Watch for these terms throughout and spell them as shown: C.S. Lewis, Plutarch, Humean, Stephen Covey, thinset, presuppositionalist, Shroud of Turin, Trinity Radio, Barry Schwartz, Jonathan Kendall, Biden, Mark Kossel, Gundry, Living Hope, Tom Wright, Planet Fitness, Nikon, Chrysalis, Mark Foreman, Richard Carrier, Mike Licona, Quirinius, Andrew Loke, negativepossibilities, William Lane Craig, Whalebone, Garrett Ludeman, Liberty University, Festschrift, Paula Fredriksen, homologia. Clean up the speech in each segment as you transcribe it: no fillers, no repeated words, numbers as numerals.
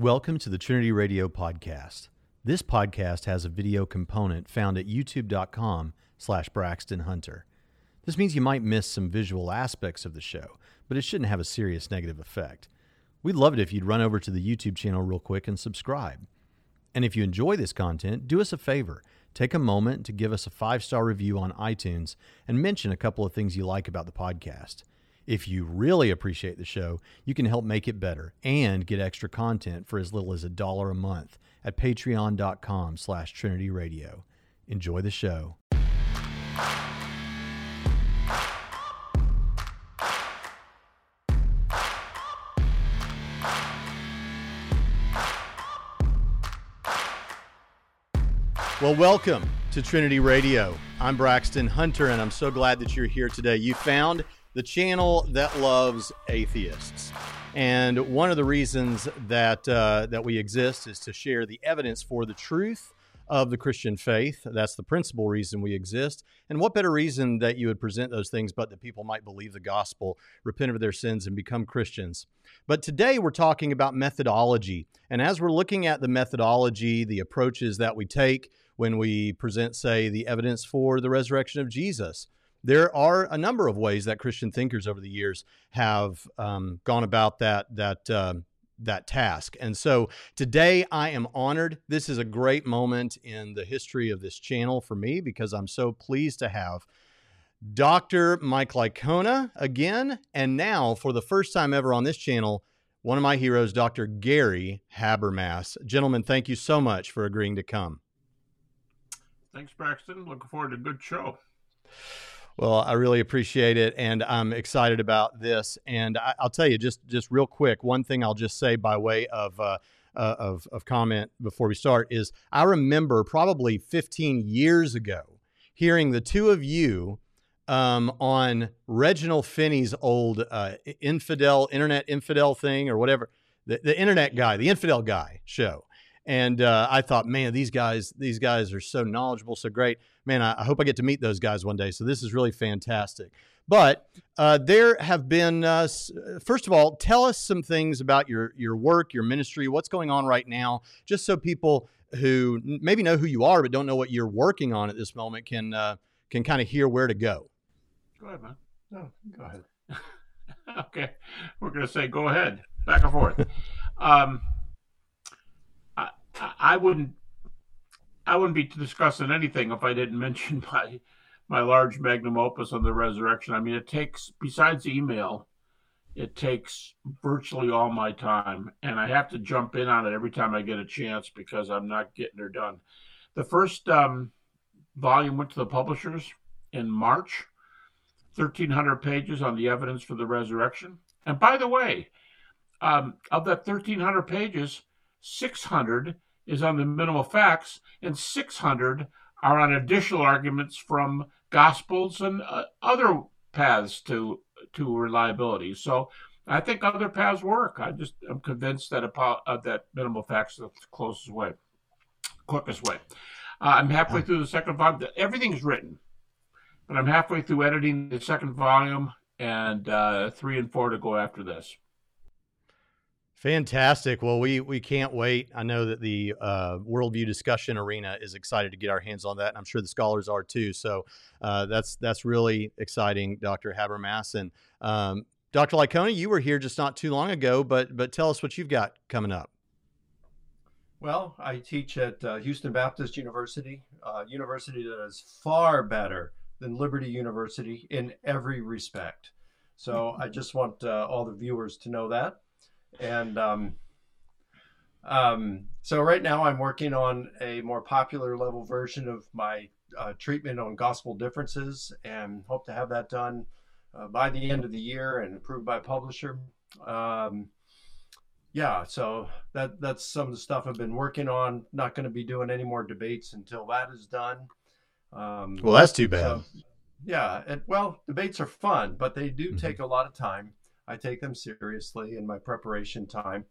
Welcome to the Trinity Radio podcast. This podcast has a video component found at youtube.com/Braxton Hunter. This means you might miss some visual aspects of the show, but it shouldn't have a serious negative effect. We'd love it if you'd run over to the YouTube channel real quick and subscribe. And if you enjoy this content, do us a favor. Take a moment to give us a 5-star review on iTunes and mention a couple of things you like about the podcast. If you really appreciate the show, you can help make it better and get extra content for as little as $1 a month at patreon.com/Trinity Radio. Enjoy the show. Well, welcome to Trinity Radio. I'm Braxton Hunter, and I'm so glad that you're here today. You found the channel that loves atheists. And one of the reasons that that we exist is to share the evidence for the truth of the Christian faith. That's the principal reason we exist. And what better reason that you would present those things but that people might believe the gospel, repent of their sins, and become Christians. But today we're talking about methodology. And as we're looking at the methodology, the approaches that we take when we present, say, the evidence for the resurrection of Jesus, there are a number of ways that Christian thinkers over the years have gone about that task. And so today I am honored. This is a great moment in the history of this channel for me because I'm so pleased to have Dr. Mike Licona again. And now for the first time ever on this channel, one of my heroes, Dr. Gary Habermas. Gentlemen, thank you so much for agreeing to come. Thanks, Braxton. Looking forward to a good show. Well, I really appreciate it, and I'm excited about this. And I'll tell you, just real quick, one thing I'll just say by way of comment before we start is I remember probably 15 years ago hearing the two of you on Reginald Finney's old internet infidel thing or whatever, the internet guy, the infidel guy show. And I thought, man, these guys are so knowledgeable, so great. Man, I hope I get to meet those guys one day. So this is really fantastic. But there have been, first of all, tell us some things about your work, your ministry, what's going on right now, just so people who maybe know who you are but don't know what you're working on at this moment can kind of hear where to go. Go ahead, man. No, go ahead. Okay. We're going to say go ahead, back and forth. I wouldn't be discussing anything if I didn't mention my large magnum opus on the resurrection. I mean, it takes, besides email, it takes virtually all my time, and I have to jump in on it every time I get a chance because I'm not getting her done. The first volume went to the publishers in March, 1,300 pages on the evidence for the resurrection. And by the way, of that 1,300 pages, 600 is on the minimal facts, and 600 are on additional arguments from Gospels and other paths to reliability. So I think other paths work. I'm convinced that that minimal facts is the closest way, quickest way. I'm halfway through the second volume. Everything's written, but I'm halfway through editing the second volume, and 3 and 4 to go after this. Fantastic. Well, we can't wait. I know that the worldview discussion arena is excited to get our hands on that, and I'm sure the scholars are too. So that's really exciting, Dr. Habermas. And Dr. Licona, you were here just not too long ago, but tell us what you've got coming up. Well, I teach at Houston Baptist University, a university that is far better than Liberty University in every respect. So I just want all the viewers to know that. And so right now I'm working on a more popular level version of my treatment on gospel differences, and hope to have that done by the end of the year and approved by publisher. So that's some of the stuff I've been working on. Not going to be doing any more debates until that is done. Well, that's too bad. So, yeah. Well, debates are fun, but they do take a lot of time. I take them seriously in my preparation time.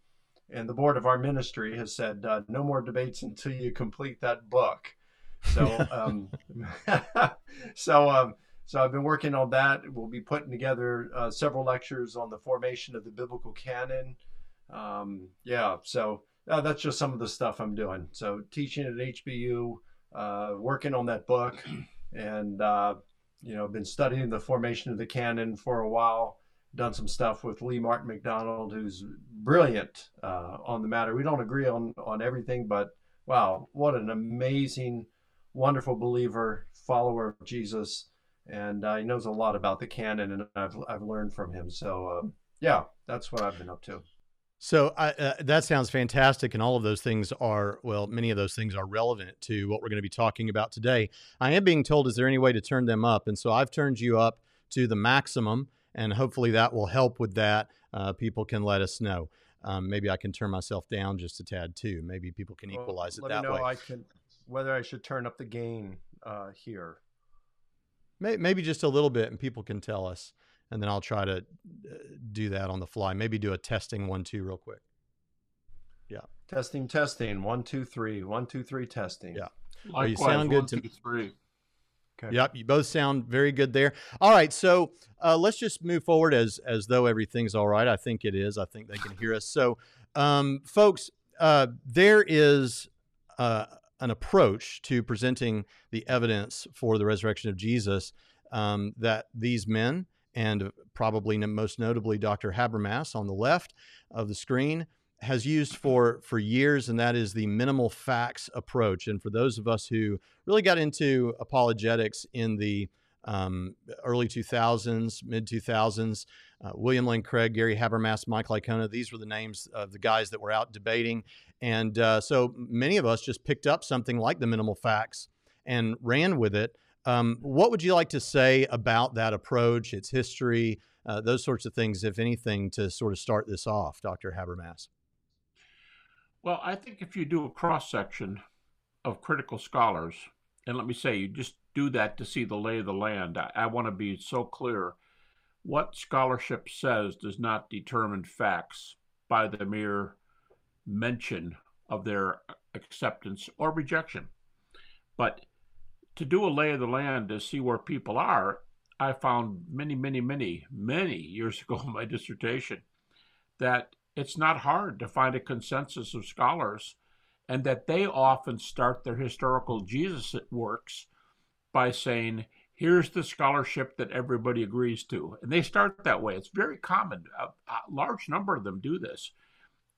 And the board of our ministry has said, no more debates until you complete that book. So, so I've been working on that. We'll be putting together several lectures on the formation of the biblical canon. So that's just some of the stuff I'm doing. So teaching at HBU, working on that book, and you know, been studying the formation of the canon for a while. Done some stuff with Lee Martin McDonald, who's brilliant on the matter. We don't agree on everything, but wow, what an amazing, wonderful believer, follower of Jesus, and he knows a lot about the canon, and I've learned from him. So yeah, that's what I've been up to. So that sounds fantastic, and all of those things are, well, many of those things are relevant to what we're going to be talking about today. I am being told, is there any way to turn them up? And so I've turned you up to the maximum, and hopefully that will help with that. People can let us know. Maybe I can turn myself down just a tad too. Maybe people can equalize it that way. Let me know whether I should turn up the gain here. Maybe just a little bit, and people can tell us. And then I'll try to do that on the fly. Maybe do a testing 1, 2 real quick. Yeah. Testing. 1, 2, 3. 1, 2, 3. Testing. Yeah. Likewise, you sound good 1, 2, 3. Okay. Yep. You both sound very good there. All right. So let's just move forward as though everything's all right. I think it is. I think they can hear us. So folks, there is an approach to presenting the evidence for the resurrection of Jesus that these men, and probably most notably Dr. Habermas on the left of the screen, has used for years, and that is the minimal facts approach. And for those of us who really got into apologetics in the early 2000s, mid-2000s, William Lane Craig, Gary Habermas, Mike Licona, these were the names of the guys that were out debating. And so many of us just picked up something like the minimal facts and ran with it. What would you like to say about that approach, its history, those sorts of things, if anything, to sort of start this off, Dr. Habermas? Well, I think if you do a cross-section of critical scholars, and let me say, you just do that to see the lay of the land. I want to be so clear. What scholarship says does not determine facts by the mere mention of their acceptance or rejection. But to do a lay of the land to see where people are, I found many years ago in my dissertation that it's not hard to find a consensus of scholars, and that they often start their historical Jesus works by saying, here's the scholarship that everybody agrees to. And they start that way. It's very common. A large number of them do this.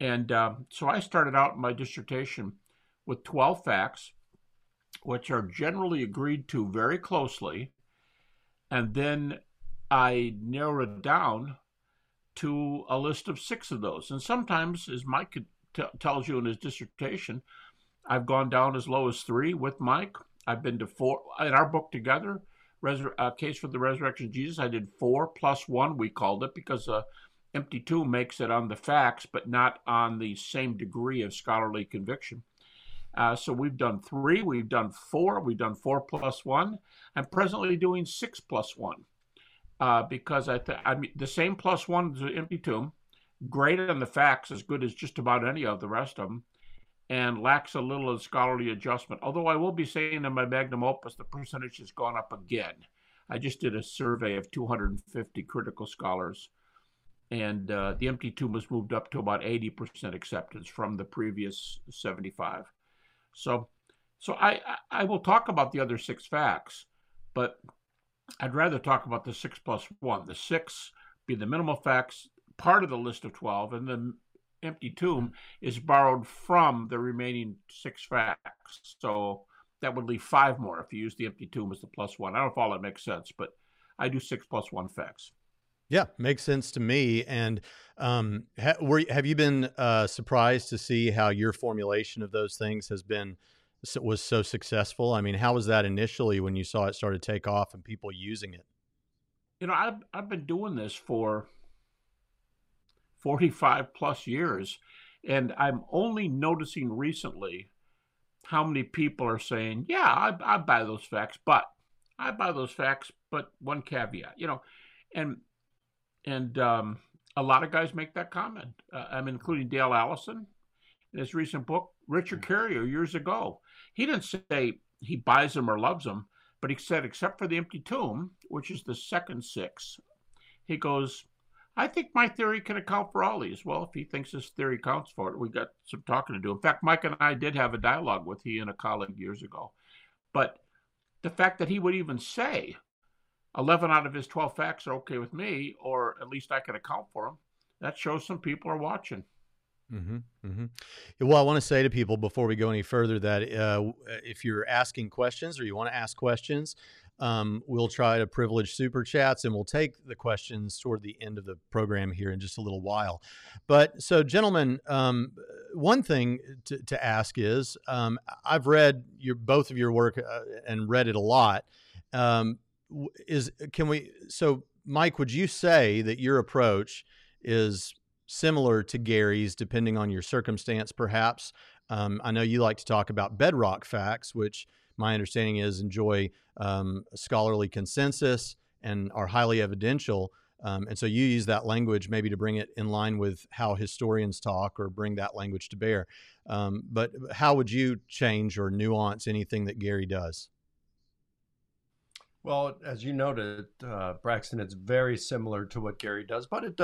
And so I started out my dissertation with 12 facts, which are generally agreed to very closely, and then I narrow it down to a list of 6 of those. And sometimes, as Mike tells you in his dissertation, I've gone down as low as 3 with Mike. I've been to 4. In our book together, Case for the Resurrection of Jesus, I did 4 plus 1, we called it, because empty tomb makes it on the facts, but not on the same degree of scholarly conviction. So we've done 3, we've done 4, we've done 4 plus 1. I'm presently doing 6 plus 1 because I mean, the same +1 is an empty tomb, graded on the facts as good as just about any of the rest of them, and lacks a little of scholarly adjustment. Although I will be saying in my magnum opus, the percentage has gone up again. I just did a survey of 250 critical scholars, and the empty tomb has moved up to about 80% acceptance from the previous 75%. So I will talk about the other 6 facts, but I'd rather talk about the 6 plus 1. The 6 be the minimal facts, part of the list of 12, and the empty tomb is borrowed from the remaining 6 facts. So that would leave 5 more if you use the empty tomb as the +1. I don't know if all that makes sense, but I do 6 plus 1 facts. Yeah, makes sense to me. And have you been surprised to see how your formulation of those things was so successful? I mean, how was that initially when you saw it started to take off and people using it? You know, I've been doing this for 45 plus years, and I'm only noticing recently how many people are saying, yeah, I buy those facts, but one caveat, you know, and a lot of guys make that comment. I'm including Dale Allison in his recent book, Richard Carrier years ago. He didn't say he buys them or loves them, but he said, except for the empty tomb, which is the second 6, he goes, I think my theory can account for all these. Well, if he thinks his theory accounts for it, we got some talking to do. In fact, Mike and I did have a dialogue with he and a colleague years ago. But the fact that he would even say 11 out of his 12 facts are okay with me, or at least I can account for them, that shows some people are watching. Mm-hmm, mm-hmm. Well, I want to say to people before we go any further that if you're asking questions or you want to ask questions, we'll try to privilege super chats, and we'll take the questions toward the end of the program here in just a little while. But so, gentlemen, one thing to ask is, I've read both of your work and read it a lot. So Mike, would you say that your approach is similar to Gary's, depending on your circumstance, perhaps? I know you like to talk about bedrock facts, which my understanding is enjoy scholarly consensus and are highly evidential. And so you use that language maybe to bring it in line with how historians talk, or bring that language to bear. But how would you change or nuance anything that Gary does? Well, as you noted, Braxton, it's very similar to what Gary does, but it's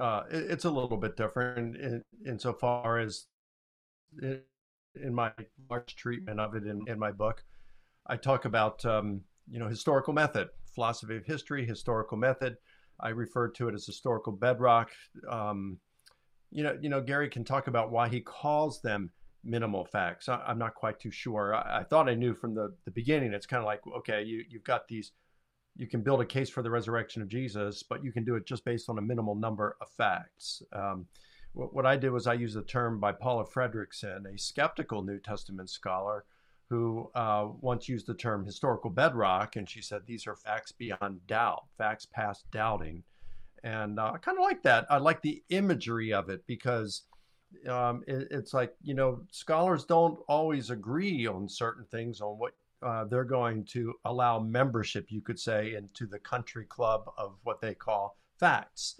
a little bit different insofar as in my large treatment of it in my book. I talk about, historical method, philosophy of history, historical method. I refer to it as historical bedrock. Gary can talk about why he calls them minimal facts. I'm not quite too sure. I thought I knew from the beginning. It's kind of like, okay, you've got these. You can build a case for the resurrection of Jesus, but you can do it just based on a minimal number of facts. What I did was I used a term by Paula Fredriksen, a skeptical New Testament scholar, who once used the term historical bedrock, and she said these are facts beyond doubt, facts past doubting. And I kind of like that. I like the imagery of it, because it's like, scholars don't always agree on certain things, on what they're going to allow membership, you could say, into the country club of what they call facts.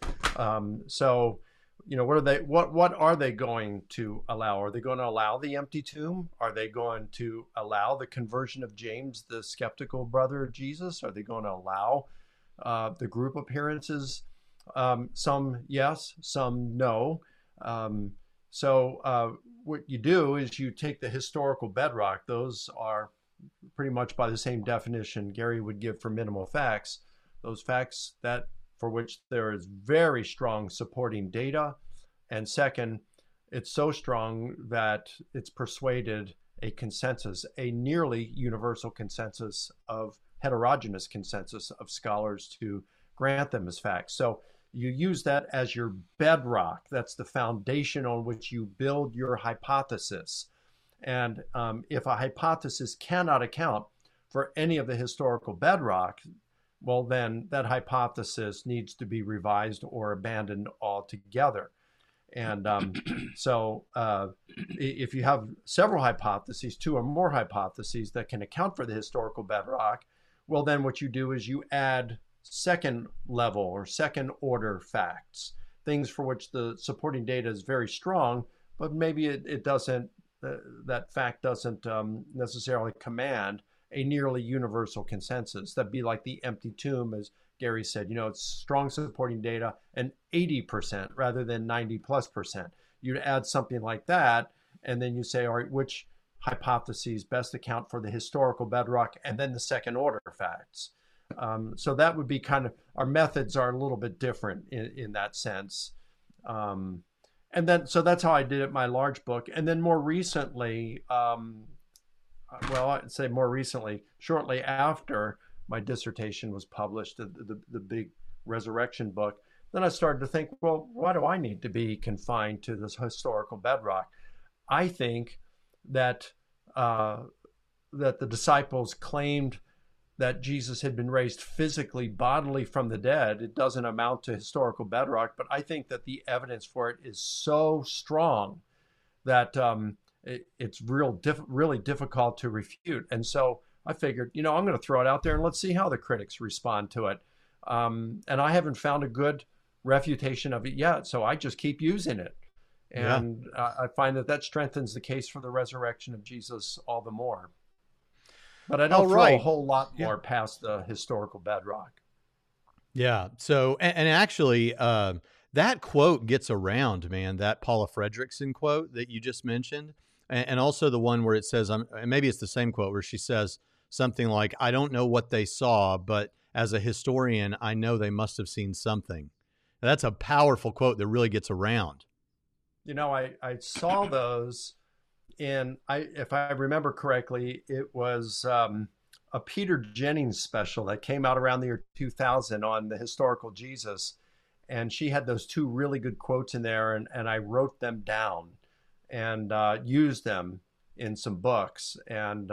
What are they going to allow? Are they going to allow the empty tomb? Are they going to allow the conversion of James, the skeptical brother of Jesus? Are they going to allow the group appearances? Some yes, some no. So what you do is you take the historical bedrock. Those are pretty much by the same definition Gary would give for minimal facts, those facts that for which there is very strong supporting data. And second, it's so strong that it's persuaded a consensus, a nearly universal consensus of heterogeneous consensus of scholars to grant them as facts. So you use that as your bedrock. That's the foundation on which you build your hypothesis. And if a hypothesis cannot account for any of the historical bedrock, well, then that hypothesis needs to be revised or abandoned altogether. And so if you have several hypotheses, two or more hypotheses that can account for the historical bedrock, well, then what you do is you add second level or second order facts, things for which the supporting data is very strong, but maybe it doesn't. That fact doesn't necessarily command a nearly universal consensus. That'd be like the empty tomb, as Gary said. It's strong supporting data and 80% rather than 90+%. You'd add something like that, and then you say, all right, which hypotheses best account for the historical bedrock and then the second order facts. So that would be kind of, our methods are a little bit different in that sense. And then, so that's how I did it, my large book. And then more recently, I'd say more recently, shortly after my dissertation was published, the big resurrection book, then I started to think, well, why do I need to be confined to this historical bedrock? I think that that the disciples claimed that Jesus had been raised physically, bodily from the dead. It doesn't amount to historical bedrock, but I think that the evidence for it is so strong that it's really difficult to refute. And so I figured, I'm going to throw it out there and let's see how the critics respond to it. And I haven't found a good refutation of it yet, so I just keep using it. And yeah. I find that strengthens the case for the resurrection of Jesus all the more. But I don't throw a whole lot more past the historical bedrock. Yeah. So, and actually, that quote gets around, man, that Paula Fredriksen quote that you just mentioned, and also the one where it says, and maybe it's the same quote where she says something like, I don't know what they saw, but as a historian, I know they must have seen something. Now, that's a powerful quote that really gets around. You know, I saw those in, if I remember correctly, it was a Peter Jennings special that came out around the year 2000 on the historical Jesus. And she had those two really good quotes in there, and I wrote them down and used them in some books. And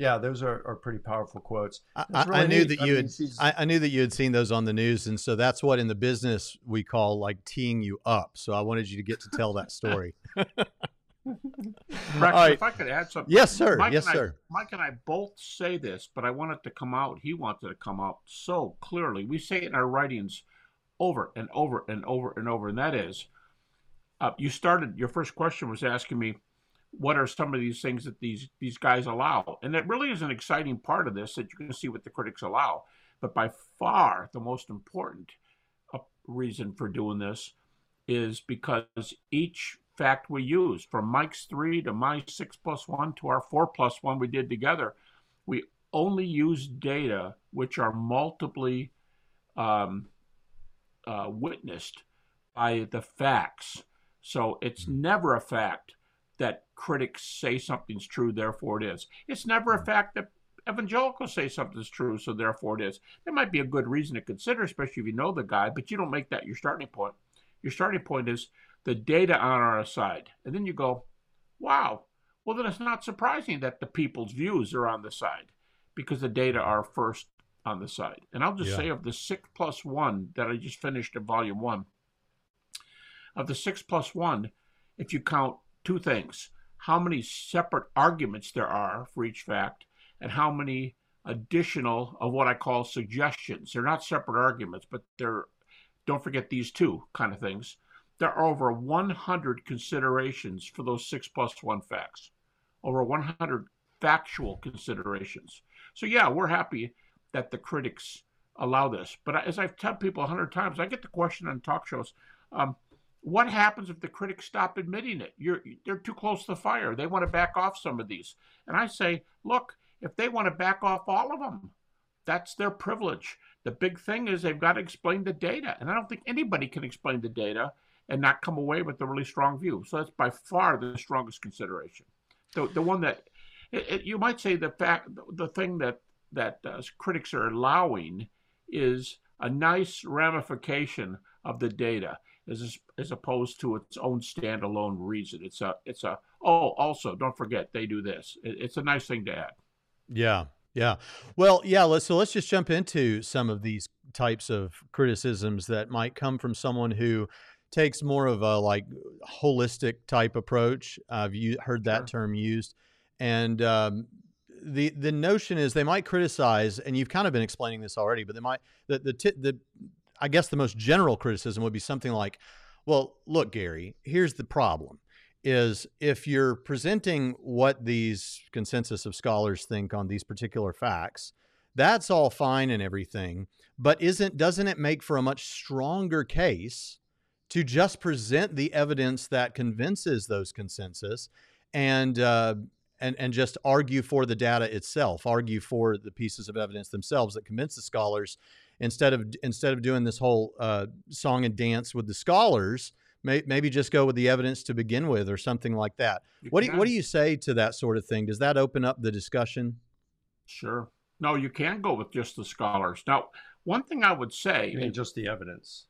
yeah, those are pretty powerful quotes. Really I knew that you had seen those on the news. And so that's what in the business we call like teeing you up. So I wanted you to get to tell that story. Rex, right. If I could add something. Yes, sir. Mike and I both say this, but I want it to come out. He wants it to come out so clearly. We say it in our writings over and over and over and over. And that is, you started, your first question was asking me, what are some of these things that these guys allow? And that really is an exciting part of this, that you can see what the critics allow. But by far the most important reason for doing this is because each fact we use, from Mike's 3 to my 6+1 to our 4+1 we did together, we only use data which are multiply witnessed by the facts. So it's never a fact that critics say something's true, therefore it is. It's never a fact that evangelicals say something's true, so therefore it is. There might be a good reason to consider, especially if you know the guy, but you don't make that your starting point. Your starting point is the data on our side. And then you go, wow, well, then it's not surprising that the people's views are on the side, because the data are first on the side. And I'll just say, of the 6+1 that I just finished in Volume 1, of the 6+1, if you count two things, how many separate arguments there are for each fact, and how many additional of what I call suggestions. They're not separate arguments, but they're, don't forget these two kind of things. There are over 100 considerations for those 6+1 facts, over 100 factual considerations. So yeah, we're happy that the critics allow this. But as I've told people 100 times, I get the question on talk shows, what happens if the critics stop admitting it? They're too close to the fire. They want to back off some of these. And I say, look, if they want to back off all of them, that's their privilege. The big thing is they've got to explain the data. And I don't think anybody can explain the data and not come away with a really strong view. So that's by far the strongest consideration. The one that, you might say the thing that critics are allowing is a nice ramification of the data, as opposed to its own standalone reason. It's a oh, also don't forget they do this. It's a nice thing to add. Yeah, yeah. Well, yeah. Let's just jump into some of these types of criticisms that might come from someone who takes more of a like holistic type approach. I've heard that term used, and the notion is they might criticize, and you've kind of been explaining this already, but they might, I guess the most general criticism would be something like, well, look, Gary, here's the problem is if you're presenting what these consensus of scholars think on these particular facts, that's all fine and everything, but doesn't it make for a much stronger case to just present the evidence that convinces those consensus and just argue for the data itself, argue for the pieces of evidence themselves that convince the scholars, instead of doing this whole song and dance with the scholars, maybe just go with the evidence to begin with or something like that. What do you say to that sort of thing? Does that open up the discussion? Sure. No, you can go with just the scholars. Now, one thing I would say, you mean just the evidence.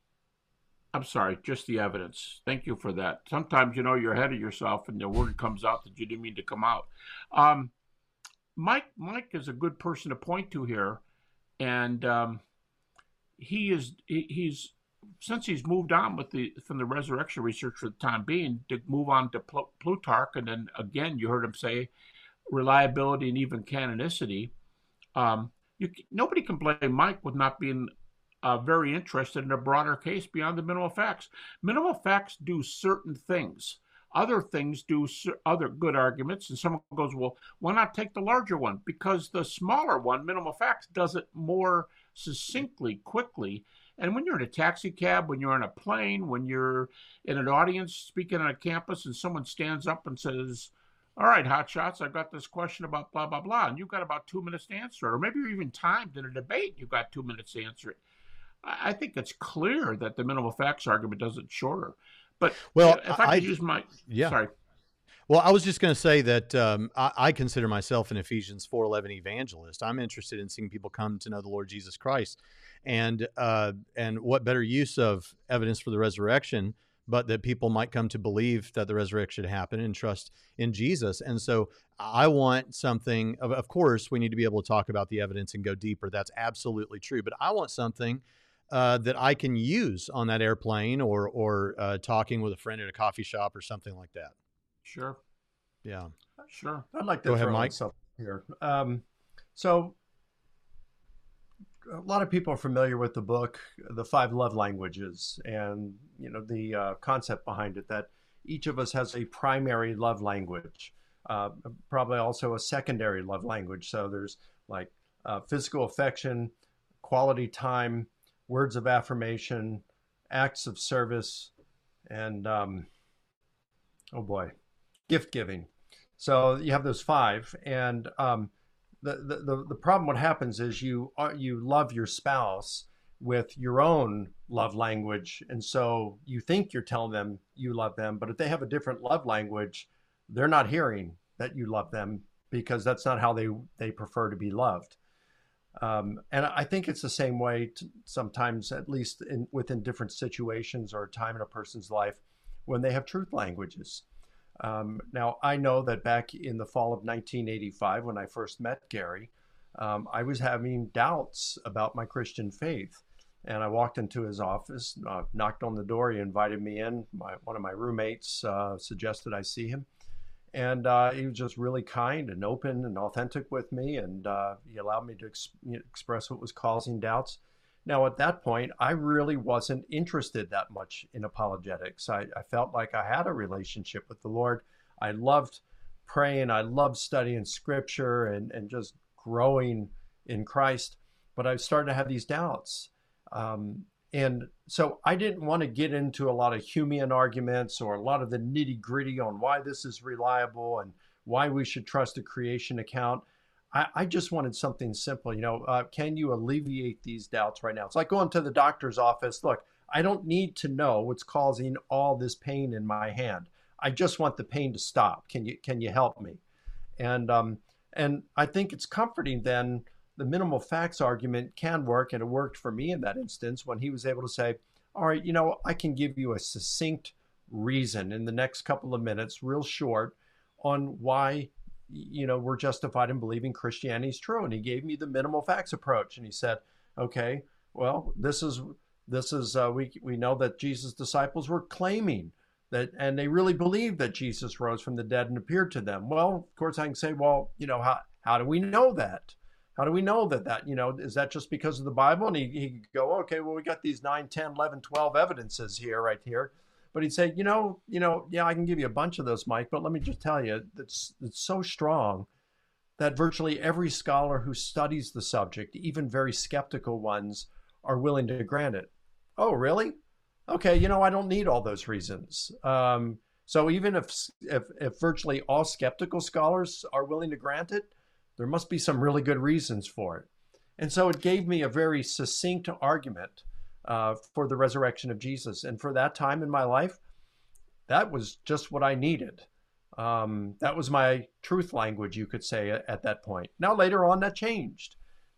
I'm sorry, just the evidence. Thank you for that. Sometimes, you know, you're ahead of yourself and the word comes out that you didn't mean to come out. Mike is a good person to point to here. And he's since he's moved on from the resurrection research for the time being to move on to Plutarch. And then again, you heard him say reliability and even canonicity. Nobody can blame Mike with not being very interested in a broader case beyond the minimal facts. Minimal facts do certain things. Other things do other good arguments. And someone goes, well, why not take the larger one? Because the smaller one, minimal facts, does it more succinctly, quickly. And when you're in a taxi cab, when you're in a plane, when you're in an audience speaking on a campus and someone stands up and says, all right, hotshots, I've got this question about blah, blah, blah, and you've got about 2 minutes to answer it. Or maybe you're even timed in a debate, you've got 2 minutes to answer it. I think it's clear that the minimal facts argument does it shorter. But well, if I could use my... Yeah. Sorry. Well, I was just going to say that I consider myself an Ephesians 4:11 evangelist. I'm interested in seeing people come to know the Lord Jesus Christ. And what better use of evidence for the resurrection but that people might come to believe that the resurrection happened and trust in Jesus. And so I want something, of course, we need to be able to talk about the evidence and go deeper. That's absolutely true. But I want something that I can use on that airplane or talking with a friend at a coffee shop or something like that. Sure. Yeah. Sure. I'd like to throw in something here. So a lot of people are familiar with the book, The Five Love Languages, and you know the concept behind it that each of us has a primary love language, probably also a secondary love language. So there's like physical affection, quality time, words of affirmation, acts of service, and gift giving. So you have those five, and the problem, what happens is you love your spouse with your own love language, and so you think you're telling them you love them, but if they have a different love language, they're not hearing that you love them because that's not how they prefer to be loved. And I think it's the same way sometimes, at least within different situations or time in a person's life, when they have truth languages. Now, I know that back in the fall of 1985, when I first met Gary, I was having doubts about my Christian faith. And I walked into his office, knocked on the door. He invited me in. One of my roommates suggested I see him. And he was just really kind and open and authentic with me. And he allowed me to express what was causing doubts. Now, at that point, I really wasn't interested that much in apologetics. I felt like I had a relationship with the Lord. I loved praying. I loved studying Scripture and just growing in Christ. But I started to have these doubts. And so I didn't want to get into a lot of Humean arguments or a lot of the nitty-gritty on why this is reliable and why we should trust the creation account. I just wanted something simple, can you alleviate these doubts right now? It's like going to the doctor's office. Look, I don't need to know what's causing all this pain in my hand. I just want the pain to stop. Can you help me? And I think it's comforting then the minimal facts argument can work, and it worked for me in that instance when he was able to say, all right, I can give you a succinct reason in the next couple of minutes, real short, on why we're justified in believing Christianity is true. And he gave me the minimal facts approach. And he said, okay, well, we know that Jesus' disciples were claiming that, and they really believed that Jesus rose from the dead and appeared to them. Well, of course I can say, well, how do we know that? How do we know that is that just because of the Bible? And he could go, okay, well, we got these 9, 10, 11, 12 evidences right here. But he'd say, yeah, I can give you a bunch of those, Mike, but let me just tell you, it's so strong that virtually every scholar who studies the subject, even very skeptical ones, are willing to grant it. Oh, really? Okay, I don't need all those reasons. So even if virtually all skeptical scholars are willing to grant it, there must be some really good reasons for it. And so it gave me a very succinct argument for the resurrection of Jesus. And for that time in my life, that was just what I needed. That was my truth language, you could say, at that point. Now, later on, that changed.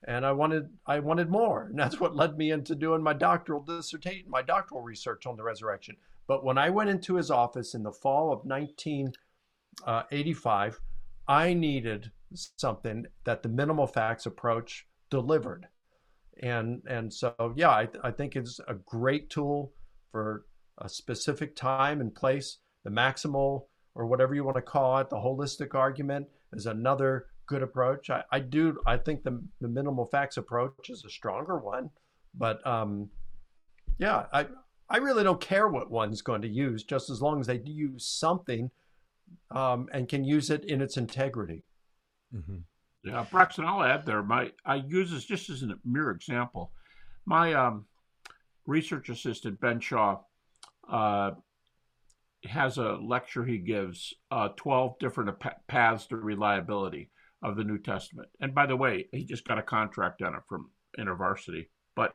And I wanted more. And that's what led me into doing my doctoral dissertation, my doctoral research on the resurrection. But when I went into his office in the fall of 1985, I needed something that the minimal facts approach delivered. And so, yeah, I think it's a great tool for a specific time and place. The maximal, or whatever you want to call it, the holistic argument is another good approach. I think the minimal facts approach is a stronger one, but I really don't care what one's going to use, just as long as they use something and can use it in its integrity. Mm-hmm. Yeah, Braxton, I'll add there, I use this just as a mere example. My research assistant, Ben Shaw, has a lecture he gives, 12 different paths to reliability of the New Testament. And by the way, he just got a contract on it from InterVarsity. But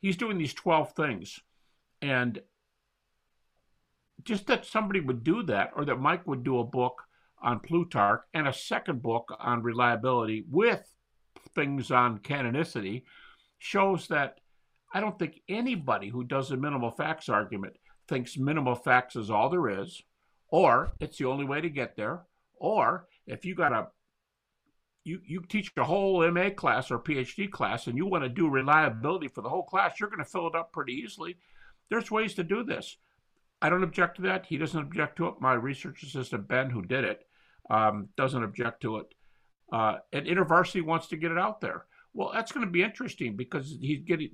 he's doing these 12 things. And just that somebody would do that, or that Mike would do a book on Plutarch and a second book on reliability with things on canonicity, shows that I don't think anybody who does a minimal facts argument thinks minimal facts is all there is, or it's the only way to get there, or if you got a you teach a whole MA class or PhD class and you want to do reliability for the whole class, you're going to fill it up pretty easily. There's ways to do this. I don't object to that. He doesn't object to it. My research assistant, Ben, who did it, doesn't object to it. And InterVarsity wants to get it out there. Well, that's going to be interesting because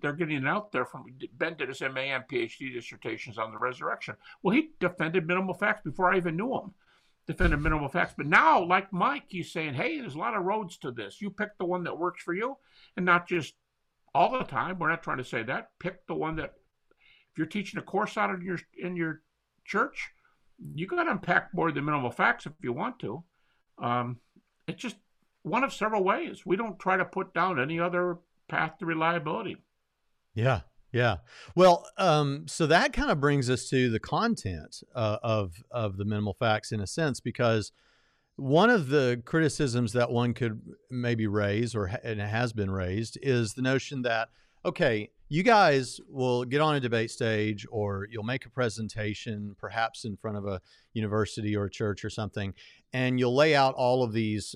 they're getting it out there. Ben did his MA and PhD dissertations on the resurrection. Well, he defended minimal facts before I even knew him. Defended minimal facts. But now, like Mike, he's saying, hey, there's a lot of roads to this. You pick the one that works for you, and not just all the time. We're not trying to say that. Pick the one that, if you're teaching a course out of in your church, you got to unpack more than minimal facts if you want to. It's just one of several ways. We don't try to put down any other path to reliability. Yeah, yeah. Well, so that kind of brings us to the content of the minimal facts in a sense, because one of the criticisms that one could maybe raise, and it has been raised, is the notion that, okay, you guys will get on a debate stage or you'll make a presentation perhaps in front of a university or a church or something, and you'll lay out all of these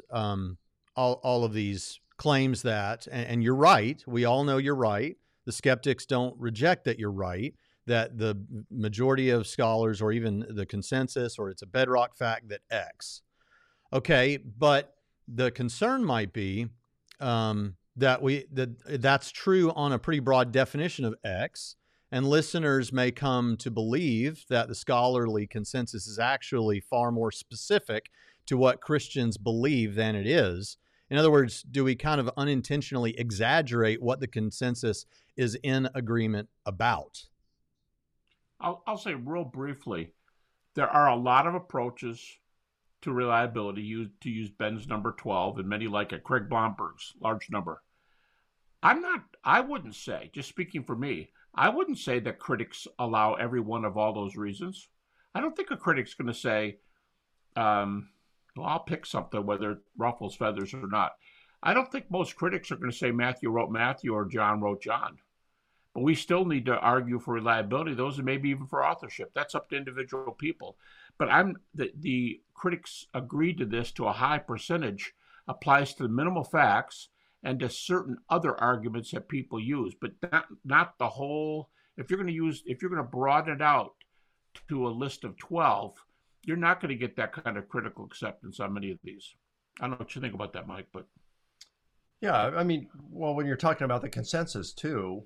all of these claims that, and you're right, we all know you're right, the skeptics don't reject that you're right, that the majority of scholars or even the consensus, or it's a bedrock fact that X. Okay, but the concern might be that's true on a pretty broad definition of X, and listeners may come to believe that the scholarly consensus is actually far more specific to what Christians believe than it is. In other words, do we kind of unintentionally exaggerate what the consensus is in agreement about? I'll say real briefly, there are a lot of approaches to reliability, to use Ben's number 12 and many like it, Craig Blomberg's large number. I wouldn't say, just speaking for me, I wouldn't say that critics allow every one of all those reasons. I don't think a critic's going to say, well, I'll pick something, whether it ruffles feathers or not. I don't think most critics are going to say Matthew wrote Matthew or John wrote John. But we still need to argue for reliability, those, and maybe even for authorship. That's up to individual people. But the critics agreed to this to a high percentage, applies to the minimal facts and to certain other arguments that people use, but not the whole. If you're going to broaden it out to a list of 12, you're not going to get that kind of critical acceptance on many of these. I don't know what you think about that, Mike, but. Yeah, I mean, well, when you're talking about the consensus too,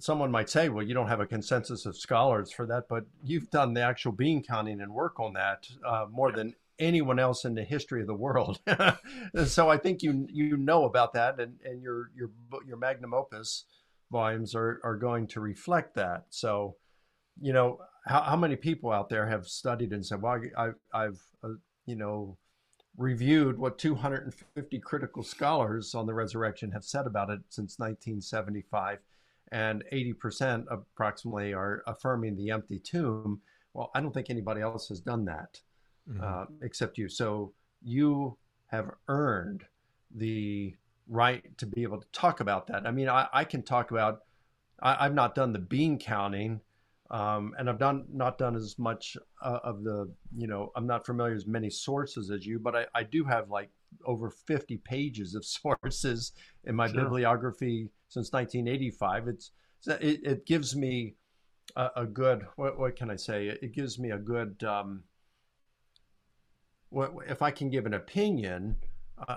someone might say, well, you don't have a consensus of scholars for that, but you've done the actual bean counting and work on that more than anyone else in the history of the world. And so I think you know about that, and your magnum opus volumes are going to reflect that. So, you know, how many people out there have studied and said, well, I've reviewed what 250 critical scholars on the resurrection have said about it since 1975, and 80% approximately are affirming the empty tomb. Well, I don't think anybody else has done that, except you. So you have earned the right to be able to talk about that. I mean, I can talk about, I've not done the bean counting, and I've not done as much of the, you know, I'm not familiar with as many sources as you, but I do have like over 50 pages of sources in my bibliography since 1985. It gives me a good, what can I say? It gives me a good, if I can give an opinion,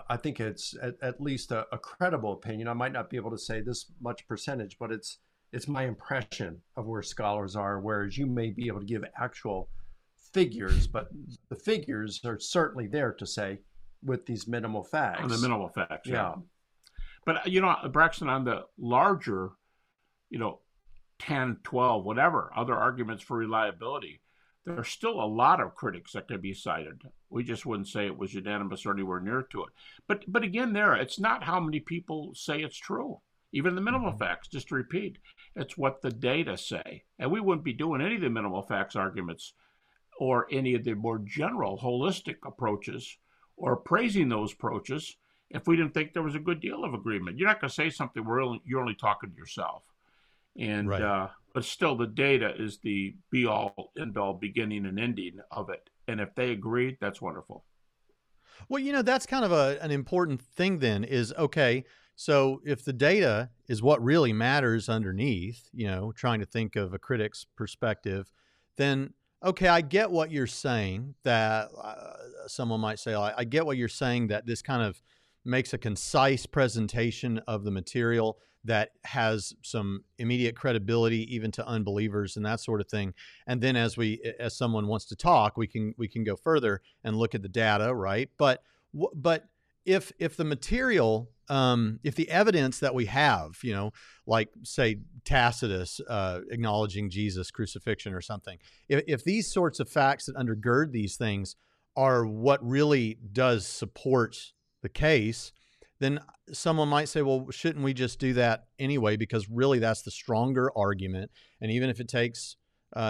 I think it's at least a credible opinion. I might not be able to say this much percentage, but it's my impression of where scholars are, whereas you may be able to give actual figures, but the figures are certainly there to say with these minimal facts. On the minimal facts, yeah. But, you know, Braxton, on the larger, 10, 12, whatever, other arguments for reliability, there are still a lot of critics that could be cited. We just wouldn't say it was unanimous or anywhere near to it. But again, it's not how many people say it's true. Even the minimal facts, just to repeat, it's what the data say. And we wouldn't be doing any of the minimal facts arguments or any of the more general holistic approaches or praising those approaches if we didn't think there was a good deal of agreement. You're not going to say something where you're only talking to yourself. And right. But still, the data is the be-all, end-all, beginning and ending of it. And if they agree, that's wonderful. Well, that's kind of an important thing then is, okay, so if the data is what really matters underneath, trying to think of a critic's perspective, then, okay, I get what you're saying that someone might say, I get what you're saying that this kind of makes a concise presentation of the material that has some immediate credibility even to unbelievers and that sort of thing. And then as someone wants to talk, we can go further and look at the data, right? But if the material, if the evidence that we have, like say Tacitus acknowledging Jesus' crucifixion or something, if these sorts of facts that undergird these things are what really does support the case, then someone might say, well, shouldn't we just do that anyway? Because really that's the stronger argument. And even if it takes,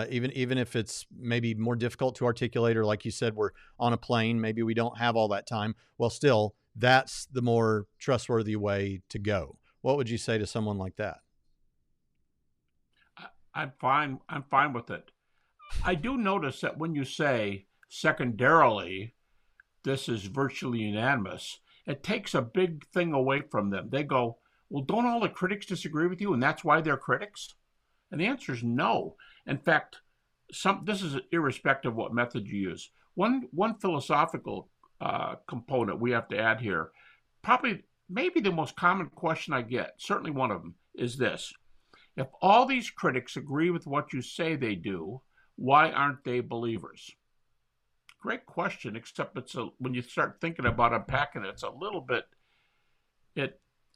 even if it's maybe more difficult to articulate, or like you said, we're on a plane, maybe we don't have all that time. Well, still, that's the more trustworthy way to go. What would you say to someone like that? I'm fine. I'm fine with it. I do notice that when you say secondarily, this is virtually unanimous, it takes a big thing away from them. They go, well, don't all the critics disagree with you, and that's why they're critics? And the answer is no. In fact, this is irrespective of what method you use. One philosophical component we have to add here, maybe the most common question I get, certainly one of them, is this. If all these critics agree with what you say they do, why aren't they believers? Great question, except when you start thinking about unpacking it, it's a little bit,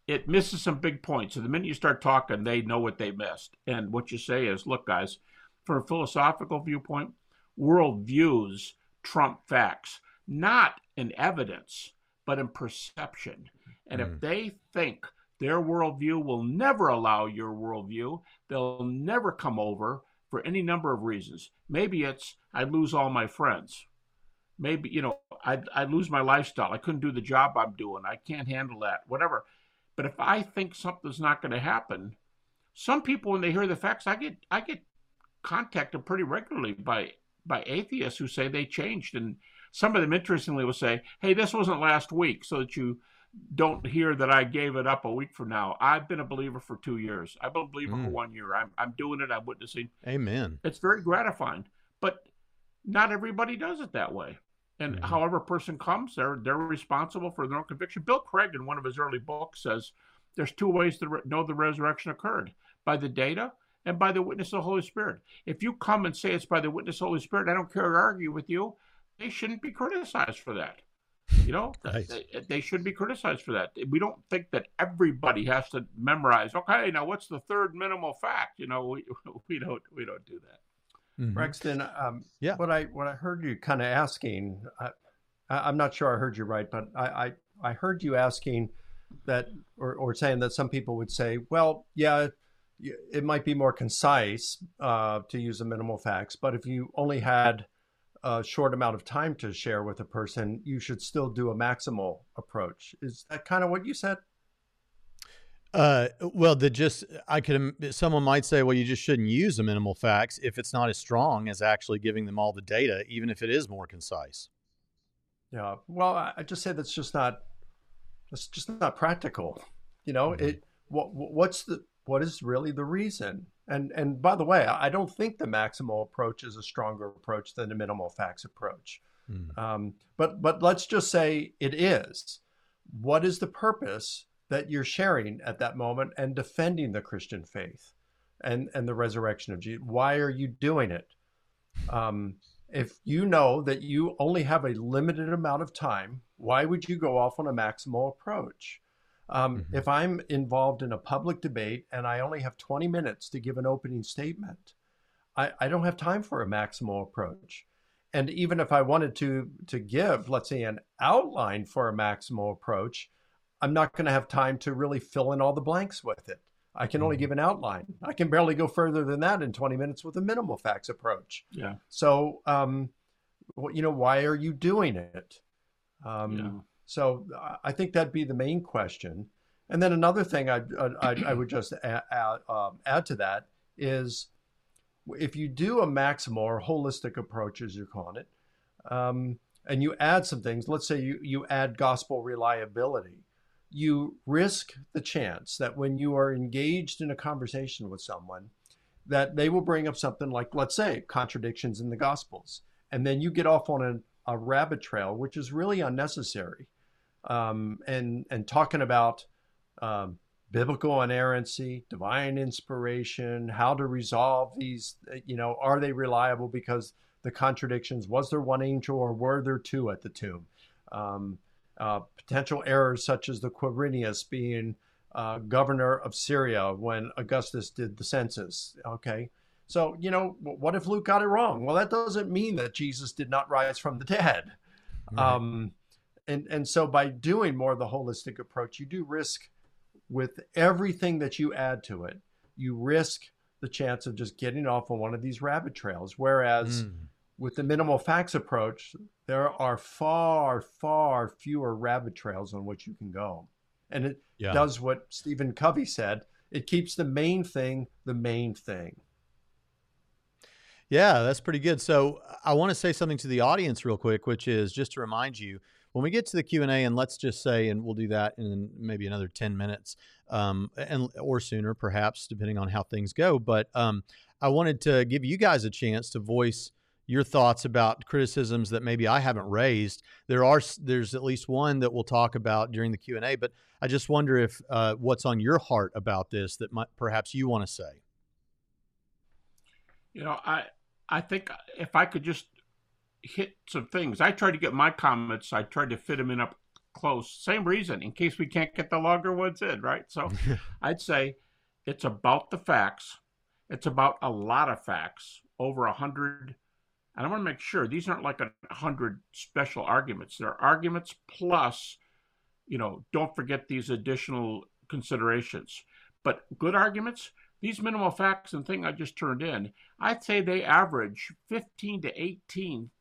it misses some big points. And the minute you start talking, they know what they missed. And what you say is, look, guys, from a philosophical viewpoint, worldviews trump facts, not in evidence, but in perception. And if they think their worldview will never allow your worldview, they'll never come over for any number of reasons. Maybe it's, I lose all my friends. Maybe, I lose my lifestyle. I couldn't do the job I'm doing. I can't handle that, whatever. But if I think something's not going to happen, some people, when they hear the facts, I get contacted pretty regularly by atheists who say they changed. And some of them, interestingly, will say, hey, this wasn't last week, so that you don't hear that I gave it up a week from now. I've been a believer for 2 years. I've been a believer for 1 year. I'm doing it. I'm witnessing. Amen. It's very gratifying. But not everybody does it that way. And however a person comes, they're responsible for their own conviction. Bill Craig, in one of his early books, says there's two ways to know the resurrection occurred, by the data and by the witness of the Holy Spirit. If you come and say it's by the witness of the Holy Spirit, I don't care to argue with you, they shouldn't be criticized for that. Nice. They should be criticized for that. We don't think that everybody has to memorize, okay, now what's the third minimal fact? We don't do that. Mm-hmm. Braxton, yeah. What I heard you kind of asking, I'm not sure I heard you right, but I heard you asking that or saying that some people would say, well, yeah, it might be more concise to use the minimal facts, but if you only had a short amount of time to share with a person, you should still do a maximal approach. Is that kind of what you said? Someone might say, well, you just shouldn't use the minimal facts if it's not as strong as actually giving them all the data, even if it is more concise. Yeah. Well, I just say that's just not practical. What is really the reason? And by the way, I don't think the maximal approach is a stronger approach than the minimal facts approach. But let's just say it is. What is the purpose that you're sharing at that moment and defending the Christian faith and the resurrection of Jesus? Why are you doing it? If you know that you only have a limited amount of time, why would you go off on a maximal approach? If I'm involved in a public debate and I only have 20 minutes to give an opening statement, I don't have time for a maximal approach. And even if I wanted to give, let's say, an outline for a maximal approach, I'm not going to have time to really fill in all the blanks with it. I can only give an outline. I can barely go further than that in 20 minutes with a minimal facts approach. Yeah. So, you know, why are you doing it? So I think that'd be the main question. And then another thing I would just add to that is, if you do a maximal or holistic approach, as you're calling it, and you add some things, let's say you add gospel reliability, you risk the chance that when you are engaged in a conversation with someone, that they will bring up something like, let's say, contradictions in the Gospels. And then you get off on a rabbit trail, which is really unnecessary. And talking about biblical inerrancy, divine inspiration, how to resolve these, you know, are they reliable because the contradictions, was there one angel or were there two at the tomb? Potential errors such as the Quirinius being governor of Syria when Augustus did the census. Okay. So, you know, what if Luke got it wrong? Well, that doesn't mean that Jesus did not rise from the dead. Right. And so by doing more of the holistic approach, you do risk, with everything that you add to it, you risk the chance of just getting off on one of these rabbit trails. Whereas with the minimal facts approach, there are far, far fewer rabbit trails on which you can go. And it does what Stephen Covey said. It keeps the main thing the main thing. Yeah, that's pretty good. So I want to say something to the audience real quick, which is just to remind you, when we get to the Q&A, and let's just say, and we'll do that in maybe another 10 minutes and or sooner, perhaps, depending on how things go. But I wanted to give you guys a chance to voice your thoughts about criticisms that maybe I haven't raised. There's at least one that we'll talk about during the Q&A, but I just wonder if what's on your heart about this that perhaps you want to say. You know, I think if I could just hit some things. I tried to get my comments. I tried to fit them in up close. Same reason, in case we can't get the longer ones in, right? So I'd say it's about the facts. It's about a lot of facts, over 100. And I want to make sure these aren't like 100 special arguments. They're arguments plus, you know, don't forget these additional considerations. But good arguments, these minimal facts and thing I just turned in, I'd say they average 15 to 18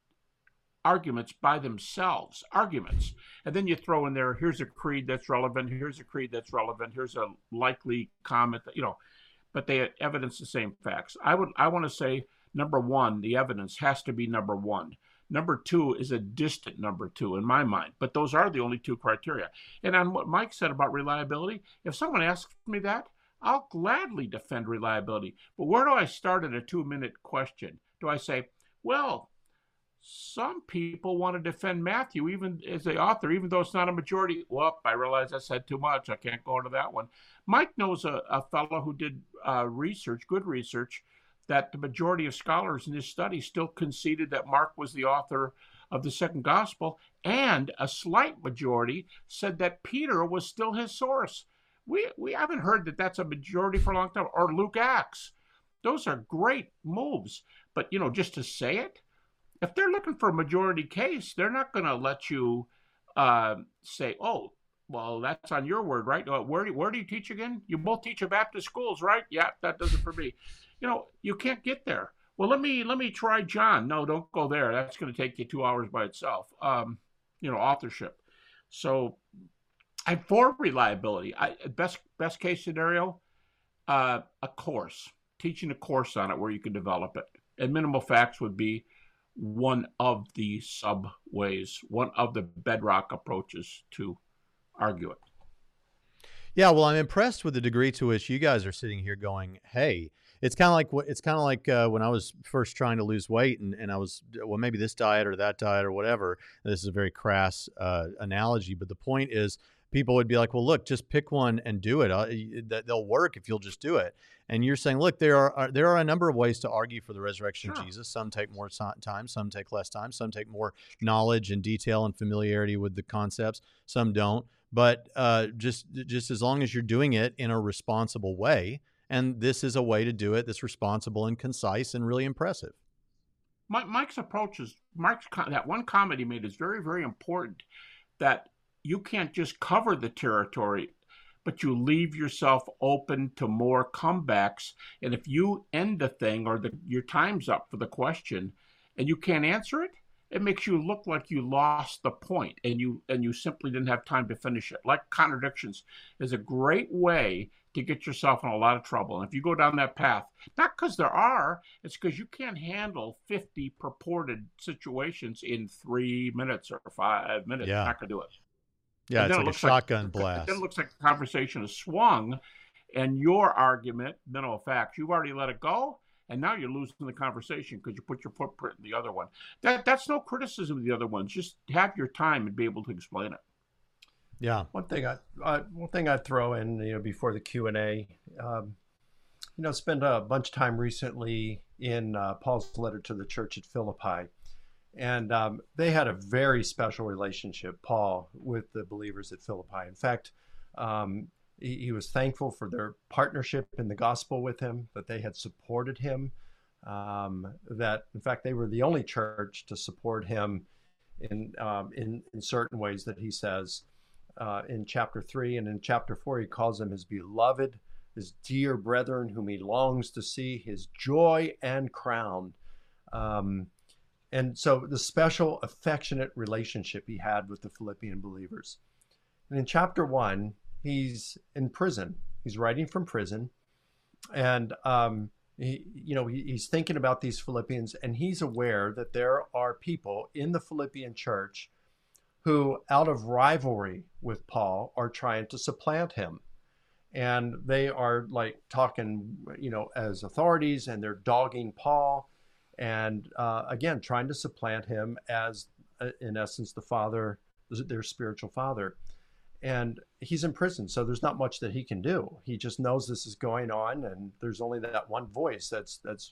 arguments by themselves, arguments. And then you throw in there, here's a creed that's relevant, here's a creed that's relevant, here's a likely comment, you know, but they evidence the same facts. I want to say, number one, the evidence has to be number one. Number two is a distant number two in my mind, but those are the only two criteria. And on what Mike said about reliability, if someone asks me that, I'll gladly defend reliability. But where do I start at a 2-minute question? Do I say, well, some people want to defend Matthew, even as the author, even though it's not a majority. Well, I realize I said too much. I can't go into that one. Mike knows a fellow who did research, good research, that the majority of scholars in this study still conceded that Mark was the author of the second gospel, and a slight majority said that Peter was still his source. We haven't heard that that's a majority for a long time, or Luke Acts. Those are great moves. But, you know, just to say it, if they're looking for a majority case, they're not going to let you say, oh, well, that's on your word, right? Where do you teach again? You both teach at Baptist schools, right? Yeah, that does it for me. You know, you can't get there. Well, let me try John. No, don't go there. That's going to take you 2 hours by itself, you know, authorship. So I'm for reliability. Best case scenario, a course, teaching a course on it where you can develop it. And minimal facts would be one of the subways, one of the bedrock approaches to argue it. Yeah, well, I'm impressed with the degree to which you guys are sitting here going, hey, it's kind of like when I was first trying to lose weight and I was, well, maybe this diet or that diet or whatever. This is a very crass analogy, but the point is, people would be like, well, look, just pick one and do it. They'll work if you'll just do it. And you're saying, look, there are a number of ways to argue for the resurrection of Jesus. Some take more time, some take less time, some take more knowledge and detail and familiarity with the concepts, some don't. But just as long as you're doing it in a responsible way, and this is a way to do it that's responsible and concise and really impressive. Mike's approach is, that one comment he made is very, very important, that you can't just cover the territory, but you leave yourself open to more comebacks. And if you end the thing or your time's up for the question and you can't answer it, it makes you look like you lost the point and you simply didn't have time to finish it. Like, contradictions is a great way to get yourself in a lot of trouble. And if you go down that path, not because there are, it's because you can't handle 50 purported situations in 3 minutes or 5 minutes. Yeah. You're not going to do it. Yeah, it's like a shotgun blast. Then it looks like the conversation is swung, and your argument, mental facts, you've already let it go, and now you're losing the conversation because you put your footprint in the other one. That's no criticism of the other ones. Just have your time and be able to explain it. Yeah. One thing I'd throw in, before the Q&A, spent a bunch of time recently in Paul's letter to the church at Philippi. And they had a very special relationship, Paul, with the believers at Philippi. In fact, he was thankful for their partnership in the gospel with him, that they had supported him, that, in fact, they were the only church to support him in certain ways that he says in chapter 3. And in chapter 4, he calls them his beloved, his dear brethren, whom he longs to see, his joy and crown. And so the special affectionate relationship he had with the Philippian believers. And in chapter 1, he's in prison. He's writing from prison. And, he's thinking about these Philippians, and he's aware that there are people in the Philippian church who, out of rivalry with Paul, are trying to supplant him. And they are like talking, as authorities, and they're dogging Paul. And again, trying to supplant him as, in essence, the father, their spiritual father. And he's in prison, so there's not much that he can do. He just knows this is going on, and there's only that one voice that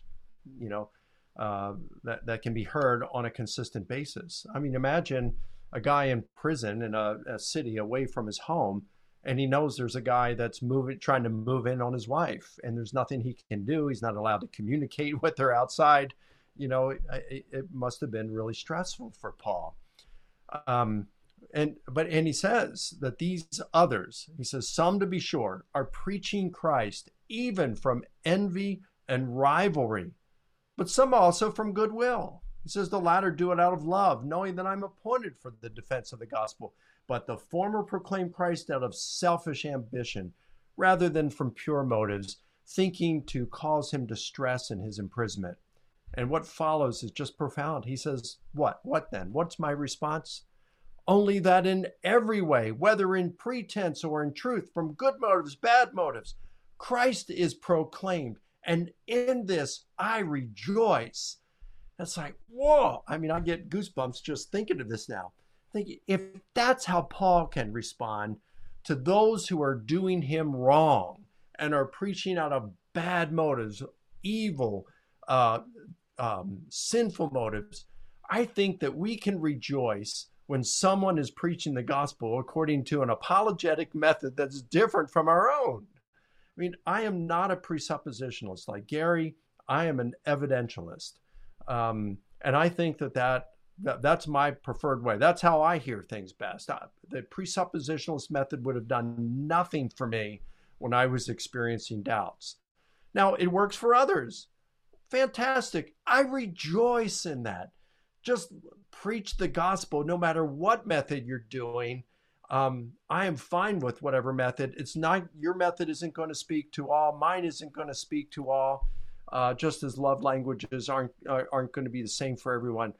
can be heard on a consistent basis. I mean, imagine a guy in prison in a city away from his home, and he knows there's a guy that's trying to move in on his wife, and there's nothing he can do. He's not allowed to communicate with her outside. It must have been really stressful for Paul. And he says that these others, he says, some to be sure are preaching Christ, even from envy and rivalry, but some also from goodwill. He says the latter do it out of love, knowing that I'm appointed for the defense of the gospel. But the former proclaim Christ out of selfish ambition, rather than from pure motives, thinking to cause him distress in his imprisonment. And what follows is just profound. He says, what then? What's my response? Only that in every way, whether in pretense or in truth, from good motives, bad motives, Christ is proclaimed. And in this, I rejoice. It's like, whoa. I mean, I get goosebumps just thinking of this now. If that's how Paul can respond to those who are doing him wrong and are preaching out of bad motives, evil, sinful motives, I think that we can rejoice when someone is preaching the gospel according to an apologetic method that's different from our own. I mean, I am not a presuppositionalist like Gary. I am an evidentialist. And I think that's my preferred way. That's how I hear things best. The presuppositionalist method would have done nothing for me when I was experiencing doubts. Now, it works for others. Fantastic. I rejoice in that. Just preach the gospel no matter what method you're doing. I am fine with whatever method. It's not, your method isn't going to speak to all. Mine isn't going to speak to all. Just as love languages aren't going to be the same for everyone.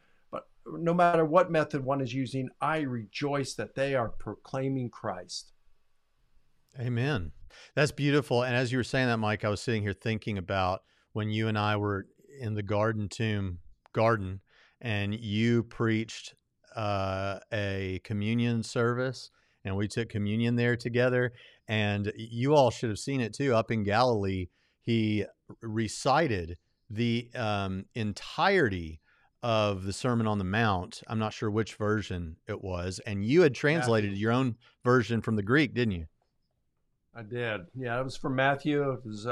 No matter what method one is using, I rejoice that they are proclaiming Christ. Amen. That's beautiful. And as you were saying that, Mike, I was sitting here thinking about when you and I were in the garden, and you preached a communion service, and we took communion there together. And you all should have seen it too. Up in Galilee, he recited the entirety of the Sermon on the Mount. I'm not sure which version it was. And you had translated your own version from the Greek, didn't you? I did. Yeah, it was from Matthew. It was,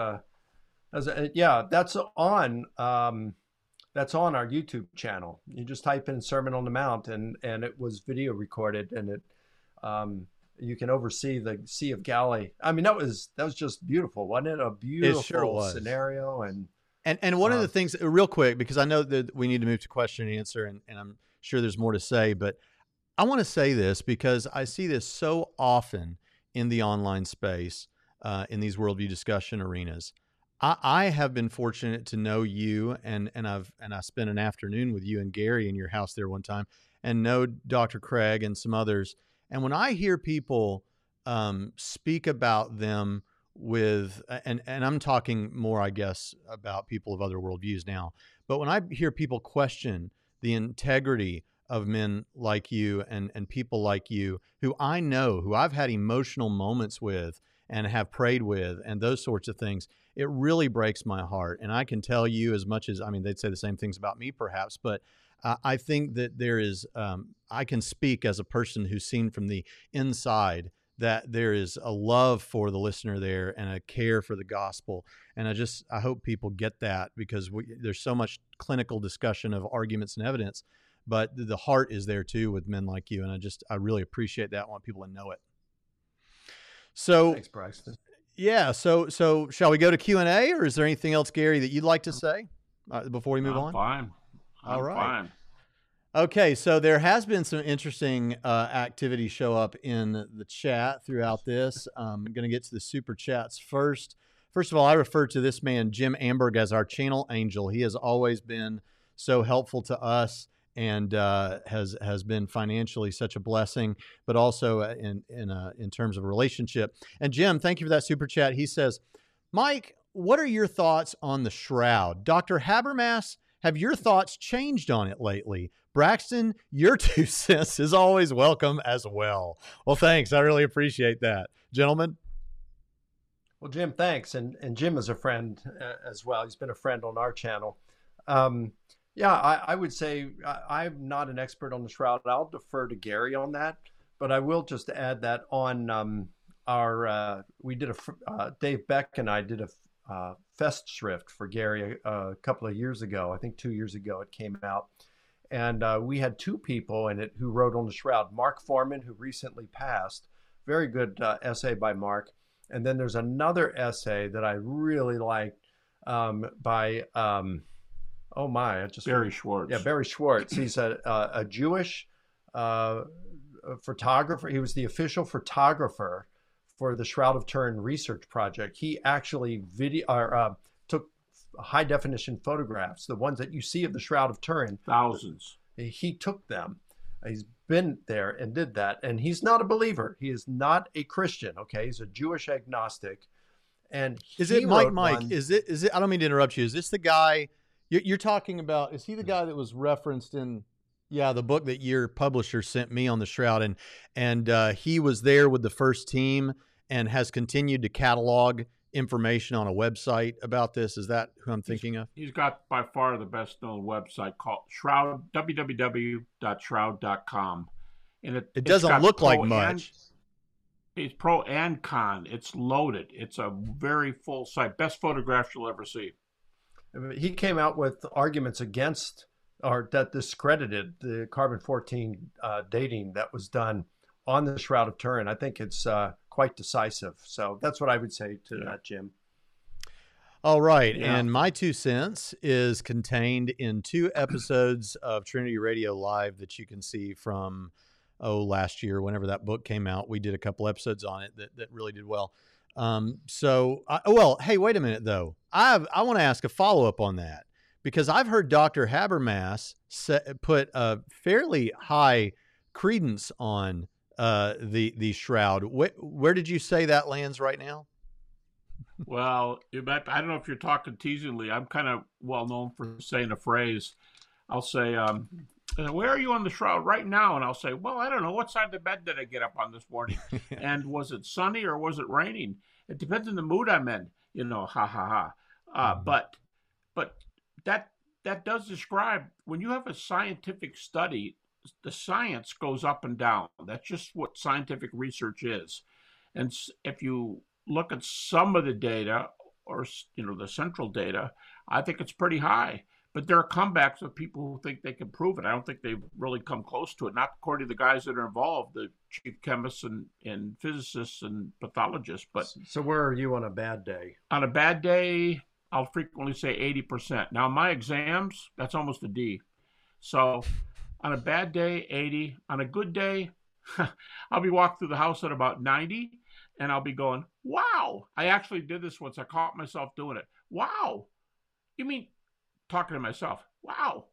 yeah, that's on our YouTube channel. You just type in Sermon on the Mount, and it was video recorded, and it, you can oversee the Sea of Galilee. I mean, that was just beautiful, wasn't it? A beautiful scenario. And one of the things, real quick, because I know that we need to move to question and answer, and I'm sure there's more to say, but I want to say this because I see this so often in the online space, in these worldview discussion arenas. I have been fortunate to know you, and I spent an afternoon with you and Gary in your house there one time, and know Dr. Craig and some others. And when I hear people speak about them with, and I'm talking more, I guess, about people of other worldviews now, but when I hear people question the integrity of men like you and people like you who I know, who I've had emotional moments with and have prayed with and those sorts of things, it really breaks my heart. And I can tell you as much as, I mean, they'd say the same things about me perhaps, but I think that there is, I can speak as a person who's seen from the inside that there is a love for the listener there and a care for the gospel. And I hope people get that, because there's so much clinical discussion of arguments and evidence, but the heart is there too with men like you. And I really appreciate that. I want people to know it. So thanks, Braxton. Yeah. So shall we go to Q&A, or is there anything else, Gary, that you'd like to say before we move on? Fine. All right. Fine. Okay, so there has been some interesting activity show up in the chat throughout this. I'm going to get to the super chats first. First of all, I refer to this man, Jim Amberg, as our channel angel. He has always been so helpful to us, and has been financially such a blessing, but also in terms of a relationship. And Jim, thank you for that super chat. He says, Mike, what are your thoughts on the shroud? Dr. Habermas, have your thoughts changed on it lately? Braxton, your 2 cents is always welcome as well. Well, thanks. I really appreciate that. Gentlemen? Well, Jim, thanks. And Jim is a friend as well. He's been a friend on our channel. Yeah, I would say I'm not an expert on the shroud. I'll defer to Gary on that. But I will just add that on Dave Beck and I did a Festschrift for Gary a couple of years ago. I think 2 years ago it came out, and we had two people in it who wrote on the shroud. Mark Foreman, who recently passed, very good essay by Mark, and then there's another essay that I really liked by Barry Schwartz. Yeah, Barry Schwartz. He's a Jewish photographer. He was the official photographer for the Shroud of Turin research project. He actually took high definition photographs, the ones that you see of the Shroud of Turin. Thousands. He took them. He's been there and did that. And he's not a believer. He is not a Christian. Okay, he's a Jewish agnostic. And is it Mike? Is it? I don't mean to interrupt you. Is this the guy you're talking about? Is he the guy that was referenced in? Yeah, the book that your publisher sent me on the shroud, and he was there with the first team and has continued to catalog information on a website about this. Is that who I'm thinking of? He's got by far the best known website called Shroud, www.shroud.com. And it doesn't look like much. It's pro and con. It's loaded. It's a very full site. Best photographs you'll ever see. He came out with arguments against or that discredited the carbon-14 dating that was done on the Shroud of Turin. I think it's quite decisive. So that's what I would say to that, Jim. All right. Yeah. And my 2 cents is contained in 2 episodes of Trinity Radio Live that you can see from, last year, whenever that book came out. We did a couple episodes on it that really did well. Hey, wait a minute, though. I want to ask a follow-up on that, because I've heard Dr. Habermas put a fairly high credence on the shroud. Where did you say that lands right now? Well, I don't know if you're talking teasingly. I'm kind of well known for saying a phrase. I'll say, I said, where are you on the shroud right now? And I'll say, well, I don't know. What side of the bed did I get up on this morning? And was it sunny or was it raining? It depends on the mood I'm in, you know, But that does describe, when you have a scientific study, the science goes up and down. That's just what scientific research is. And if you look at some of the data, or, you know, the central data, I think it's pretty high. But there are comebacks of people who think they can prove it. I don't think they've really come close to it, not according to the guys that are involved, the chief chemists and physicists and pathologists. But so where are you on a bad day? On a bad day, I'll frequently say 80%. Now, my exams, that's almost a D. So on a bad day, 80. On a good day, I'll be walking through the house at about 90, and I'll be going, wow, I actually did this once. I caught myself doing it. Wow. You mean... talking to myself, wow,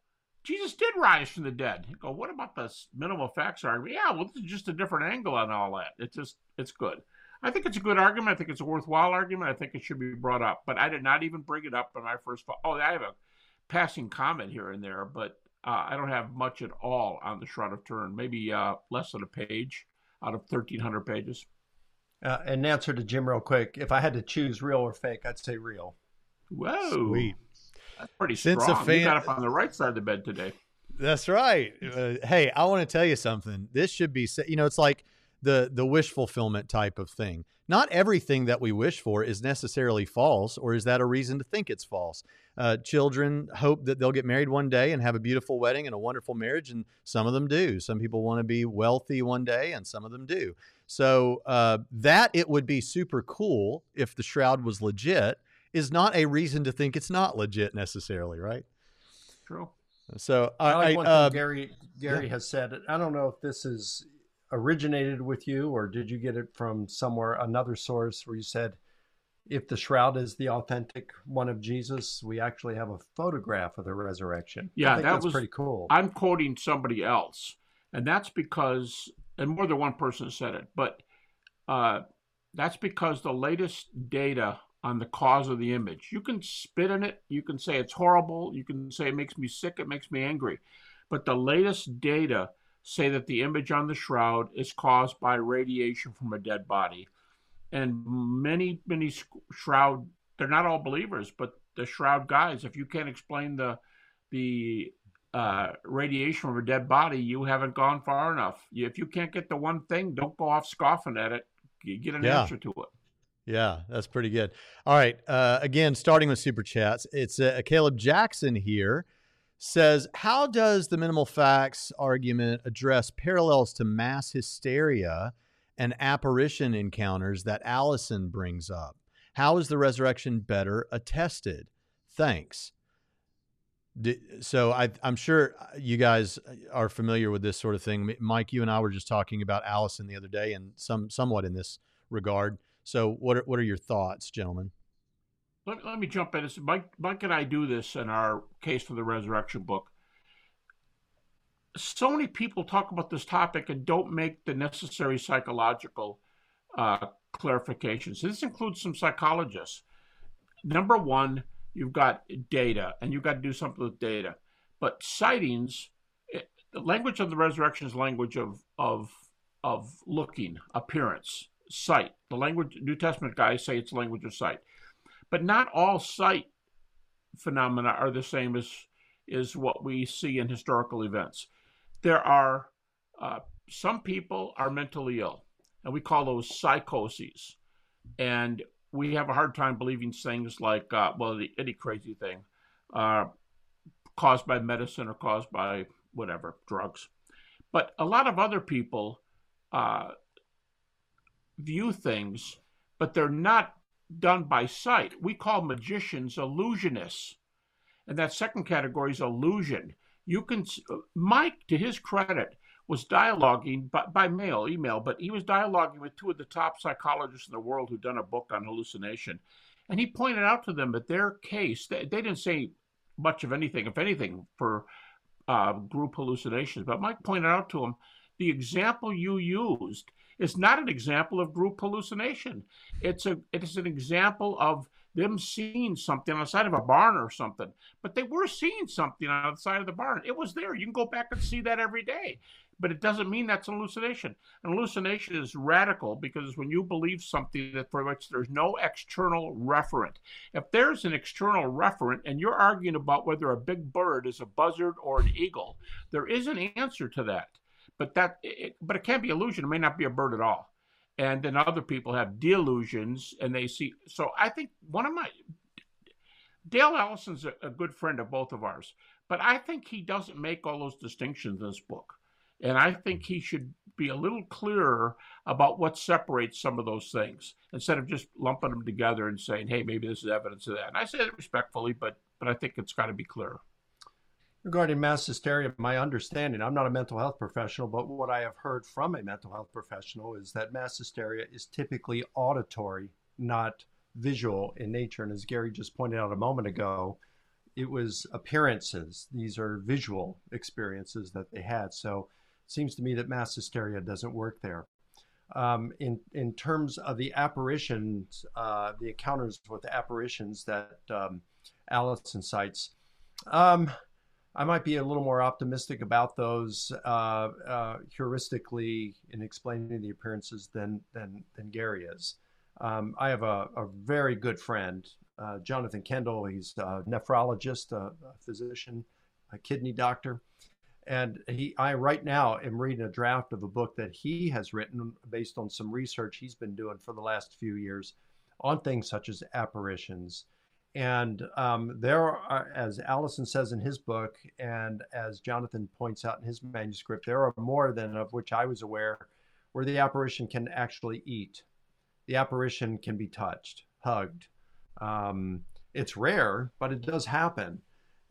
Jesus did rise from the dead. You go, what about the minimal facts argument? Yeah, well, this is just a different angle on all that. It's just, it's good. I think it's a good argument. I think it's a worthwhile argument. I think it should be brought up. But I did not even bring it up in my first fall. Oh, I have a passing comment here and there, but I don't have much at all on the Shroud of Turin, maybe less than a page out of 1,300 pages. An answer to Jim real quick. If I had to choose real or fake, I'd say real. Whoa. Sweet. That's pretty strong. You got up on the right side of the bed today. That's right. Hey, I want to tell you something. This should be, you know, it's like the wish fulfillment type of thing. Not everything that we wish for is necessarily false, or is that a reason to think it's false? Children hope that they'll get married one day and have a beautiful wedding and a wonderful marriage, and some of them do. Some people want to be wealthy one day, and some of them do. So that it would be super cool if the shroud was legit, is not a reason to think it's not legit necessarily, right? True. So I like one thing Gary has said. I don't know if this is originated with you, or did you get it from somewhere, another source, where you said, if the shroud is the authentic one of Jesus, we actually have a photograph of the resurrection. Yeah, that's pretty cool. I'm quoting somebody else, and that's because, and more than one person said it, but that's because the latest data on the cause of the image. You can spit in it. You can say it's horrible. You can say it makes me sick. It makes me angry. But the latest data say that the image on the shroud is caused by radiation from a dead body. And many, many shroud, they're not all believers, but the shroud guys, if you can't explain the radiation from a dead body, you haven't gone far enough. If you can't get the one thing, don't go off scoffing at it. You get an answer to it. Yeah, that's pretty good. All right. Again, starting with Super Chats, it's Caleb Jackson here says, how does the minimal facts argument address parallels to mass hysteria and apparition encounters that Allison brings up? How is the resurrection better attested? Thanks. So I'm sure you guys are familiar with this sort of thing. Mike, you and I were just talking about Allison the other day, and somewhat in this regard. So what are your thoughts, gentlemen? Let me jump in. Mike and I do this in our Case for the Resurrection book. So many people talk about this topic and don't make the necessary psychological clarifications. This includes some psychologists. Number one, you've got data, and you've got to do something with data. But sightings, the language of the resurrection is language of looking, appearance. Sight. The language, New Testament guys say it's language of sight, but not all sight phenomena are the same as what we see in historical events. There are some people are mentally ill, and we call those psychoses, and we have a hard time believing things like any crazy thing caused by medicine or caused by whatever drugs. But a lot of other people view things, but they're not done by sight. We call magicians illusionists, and that second category is illusion. You can, Mike, to his credit, was dialoguing by mail, email, but he was dialoguing with two of the top psychologists in the world who'd done a book on hallucination, and he pointed out to them that their case, they didn't say much of anything, if anything, for group hallucinations, but Mike pointed out to him, the example you used, it's not an example of group hallucination. It is an example of them seeing something outside of a barn or something, but they were seeing something outside of the barn. It was there. You can go back and see that every day, but it doesn't mean that's an hallucination. An hallucination is radical because when you believe something that for which there's no external referent. If there's an external referent and you're arguing about whether a big bird is a buzzard or an eagle, there is an answer to that, but it can't be illusion. It may not be a bird at all. And then other people have delusions and they see. So I think Dale Allison's a good friend of both of ours, but I think he doesn't make all those distinctions in this book. And I think he should be a little clearer about what separates some of those things instead of just lumping them together and saying, hey, maybe this is evidence of that. And I say that respectfully, but I think it's got to be clearer. Regarding mass hysteria, my understanding, I'm not a mental health professional, but what I have heard from a mental health professional is that mass hysteria is typically auditory, not visual in nature. And as Gary just pointed out a moment ago, it was appearances. These are visual experiences that they had. So it seems to me that mass hysteria doesn't work there. In terms of the apparitions, the encounters with the apparitions that Allison cites, I might be a little more optimistic about those heuristically in explaining the appearances than Gary is. I have a very good friend, Jonathan Kendall. He's a nephrologist, a physician, a kidney doctor. And I right now am reading a draft of a book that he has written based on some research he's been doing for the last few years on things such as apparitions. And there are, as Allison says in his book, and as Jonathan points out in his manuscript, there are more than of which I was aware, where the apparition can actually eat. The apparition can be touched, hugged. It's rare, but it does happen.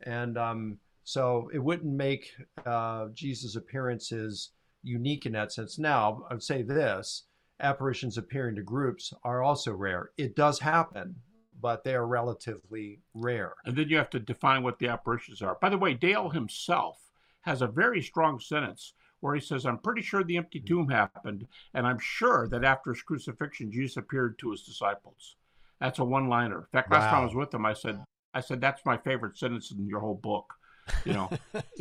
And so it wouldn't make Jesus' appearances unique in that sense. Now, I would say this, apparitions appearing to groups are also rare. It does happen, but they are relatively rare. And then you have to define what the apparitions are. By the way, Dale himself has a very strong sentence where he says, I'm pretty sure the empty tomb happened, and I'm sure that after his crucifixion, Jesus appeared to his disciples. That's a one-liner. In fact, last time I was with him, I said, that's my favorite sentence in your whole book. You know,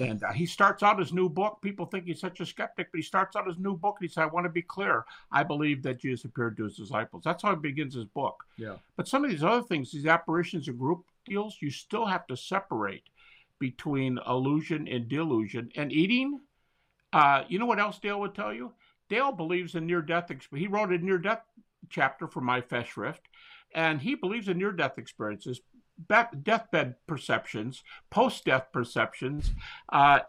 and he starts out his new book. People think he's such a skeptic, but he starts out his new book and he said, I want to be clear. I believe that Jesus appeared to his disciples. That's how he begins his book. Yeah. But some of these other things, these apparitions and group deals, you still have to separate between illusion and delusion. And eating, you know what else Dale would tell you? Dale believes in near-death experience. He wrote a near-death chapter for My Festschrift, and he believes in near-death experiences. Deathbed perceptions, post-death perceptions,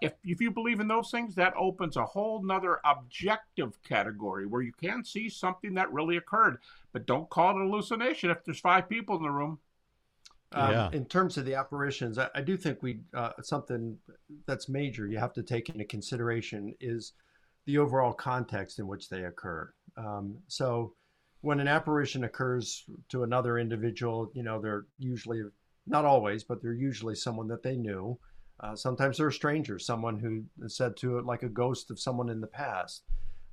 if you believe in those things, that opens a whole nother objective category where you can see something that really occurred, but don't call it an hallucination if there's five people in the room. In terms of the apparitions, I do think something that's major you have to take into consideration is the overall context in which they occur. So when an apparition occurs to another individual, you know, they're usually, not always, but they're usually someone that they knew. Sometimes they're a stranger, someone who said to it like a ghost of someone in the past.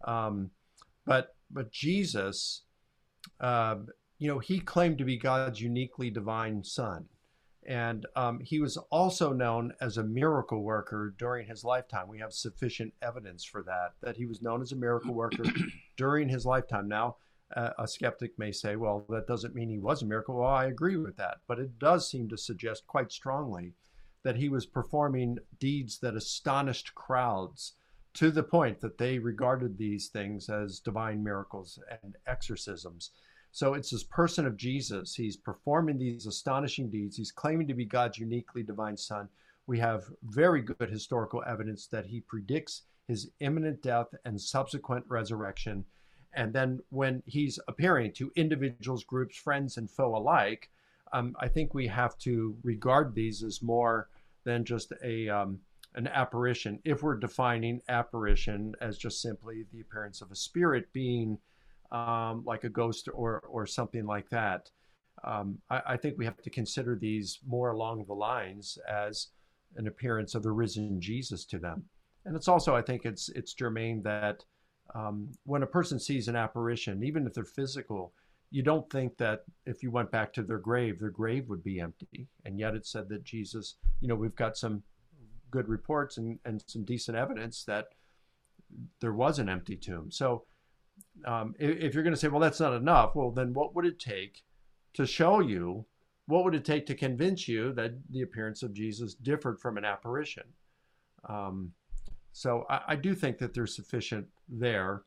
But Jesus, you know, he claimed to be God's uniquely divine son. And he was also known as a miracle worker during his lifetime. We have sufficient evidence for that he was known as a miracle worker during his lifetime. Now, a skeptic may say, well, that doesn't mean he was a miracle. Well, I agree with that. But it does seem to suggest quite strongly that he was performing deeds that astonished crowds to the point that they regarded these things as divine miracles and exorcisms. So it's this person of Jesus. He's performing these astonishing deeds. He's claiming to be God's uniquely divine son. We have very good historical evidence that he predicts his imminent death and subsequent resurrection. And then when he's appearing to individuals, groups, friends, and foe alike, I think we have to regard these as more than just an apparition. If we're defining apparition as just simply the appearance of a spirit being like a ghost or something like that, I think we have to consider these more along the lines as an appearance of the risen Jesus to them. And it's also, I think it's germane that when a person sees an apparition, even if they're physical, you don't think that if you went back to their grave would be empty. And yet it said that Jesus, you know, we've got some good reports and some decent evidence that there was an empty tomb. So if you're going to say, well, that's not enough, well, then what would it take to show you, what would it take to convince you that the appearance of Jesus differed from an apparition? So I do think that there's sufficient there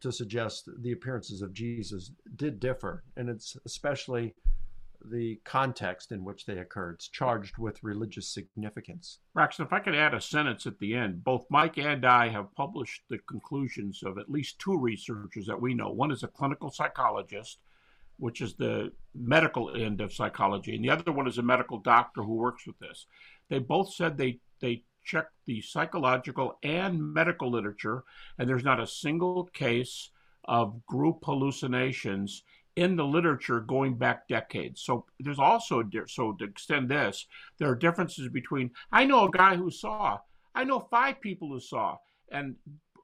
to suggest the appearances of Jesus did differ, and it's especially the context in which they occurred. It's charged with religious significance. Braxton, if I could add a sentence at the end, both Mike and I have published the conclusions of at least two researchers that we know. One is a clinical psychologist, which is the medical end of psychology, and the other one is a medical doctor who works with this. They both said they checked the psychological and medical literature, and there's not a single case of group hallucinations in the literature going back decades. So there's also, so to extend this, there are differences between, I know a guy who saw, I know five people who saw, and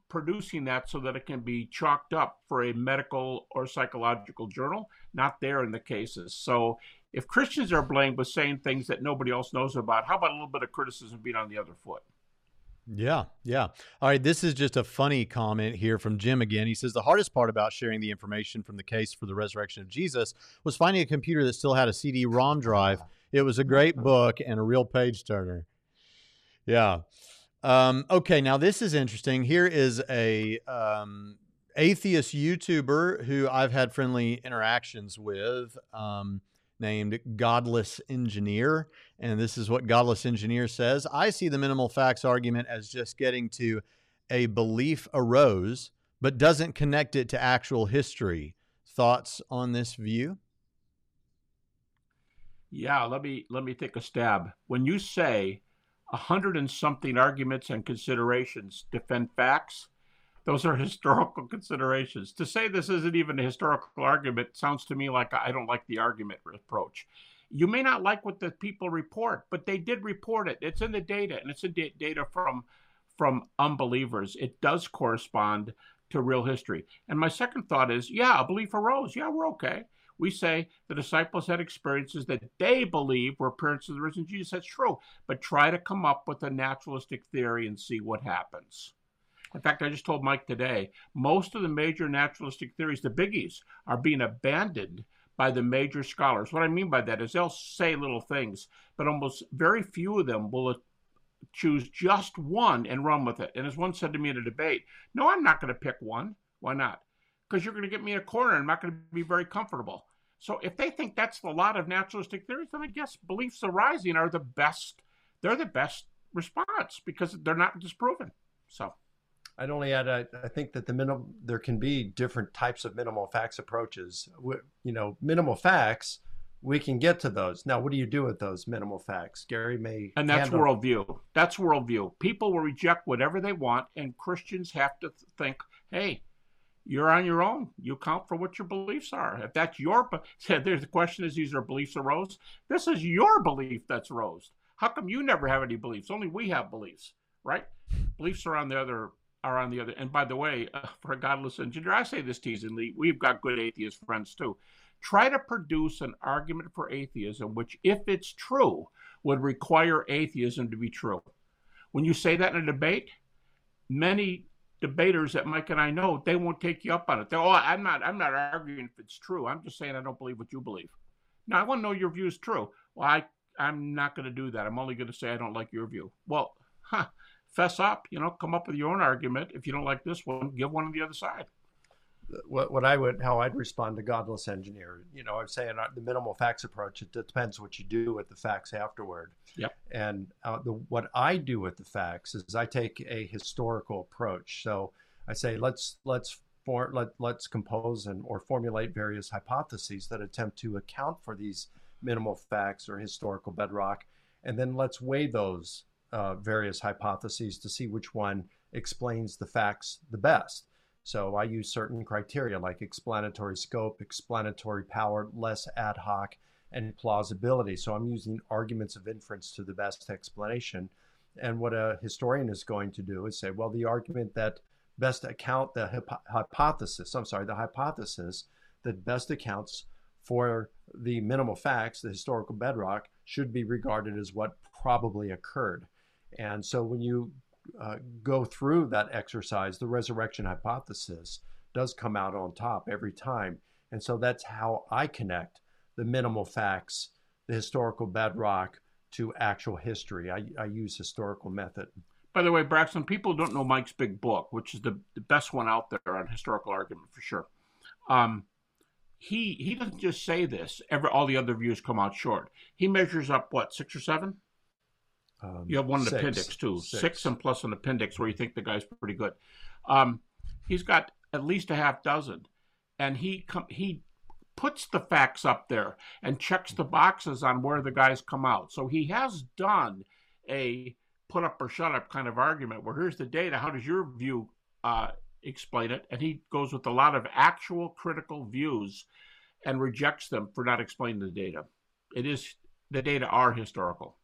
producing that so that it can be chalked up for a medical or psychological journal, not there in the cases. So if Christians are blamed with saying things that nobody else knows about, how about a little bit of criticism being on the other foot? Yeah, yeah. All right, this is just a funny comment here from Jim again. He says, the hardest part about sharing the information from the case for the resurrection of Jesus was finding a computer that still had a CD-ROM drive. It was a great book and a real page-turner. Yeah. Okay, now this is interesting. Here is a atheist YouTuber who I've had friendly interactions with, named Godless Engineer. And this is what Godless Engineer says. I see the minimal facts argument as just getting to a belief arose, but doesn't connect it to actual history. Thoughts on this view? Yeah, let me take a stab. When you say 100 and something arguments and considerations defend facts, those are historical considerations. To say this isn't even a historical argument sounds to me like I don't like the argument approach. You may not like what the people report, but they did report it. It's in the data, and it's in data from unbelievers. It does correspond to real history. And my second thought is, yeah, a belief arose. Yeah, we're okay. We say the disciples had experiences that they believe were appearances of the risen Jesus. That's true. But try to come up with a naturalistic theory and see what happens. In fact, I just told Mike today, most of the major naturalistic theories, the biggies, are being abandoned by the major scholars. What I mean by that is they'll say little things, but almost very few of them will choose just one and run with it. And as one said to me in a debate, no, I'm not going to pick one. Why not? Because you're going to get me in a corner and I'm not going to be very comfortable. So if they think that's a lot of naturalistic theories, then I guess beliefs arising are the best. They're the best response because they're not disproven. So I'd only add, I think that there can be different types of minimal facts approaches. You know, minimal facts, we can get to those. Now, what do you do with those minimal facts? Gary may. And that's worldview. That's worldview. People will reject whatever they want, and Christians have to think, hey, you're on your own. You count for what your beliefs are. If that's the question is, these are beliefs arose. This is your belief that's rose. How come you never have any beliefs? Only we have beliefs, right? Beliefs are on the other. And by the way, for a Godless Engineer, I say this teasingly, we've got good atheist friends too. Try to produce an argument for atheism, which, if it's true, would require atheism to be true. When you say that in a debate, many debaters that Mike and I know, they won't take you up on it. They're, I'm not arguing if it's true. I'm just saying I don't believe what you believe. Now, I want to know your view is true. Well, I'm not going to do that. I'm only going to say I don't like your view. Well, fess up, you know, come up with your own argument. If you don't like this one, give one on the other side. How I'd respond to Godless Engineer, you know, I'm saying the minimal facts approach, it depends what you do with the facts afterward. Yep. And what I do with the facts is I take a historical approach. So I say, let's compose or formulate various hypotheses that attempt to account for these minimal facts or historical bedrock. And then let's weigh those various hypotheses to see which one explains the facts the best. So I use certain criteria like explanatory scope, explanatory power, less ad hoc, and plausibility. So I'm using arguments of inference to the best explanation. And what a historian is going to do is say, well, the argument that best account the hypothesis that best accounts for the minimal facts, the historical bedrock, should be regarded as what probably occurred. And so when you go through that exercise, the resurrection hypothesis does come out on top every time. And so that's how I connect the minimal facts, the historical bedrock, to actual history. I use historical method. By the way, Braxton, people don't know Mike's big book, which is the best one out there on historical argument for sure. He doesn't just say this. All the other views come out short. He measures up, what, 6 or 7? You have one in the appendix, too. 6 and plus an appendix where you think the guy's pretty good. He's got at least a half dozen. And he puts the facts up there and checks the boxes on where the guys come out. So he has done a put up or shut up kind of argument where here's the data. How does your view explain it? And he goes with a lot of actual critical views and rejects them for not explaining the data. The data are historical.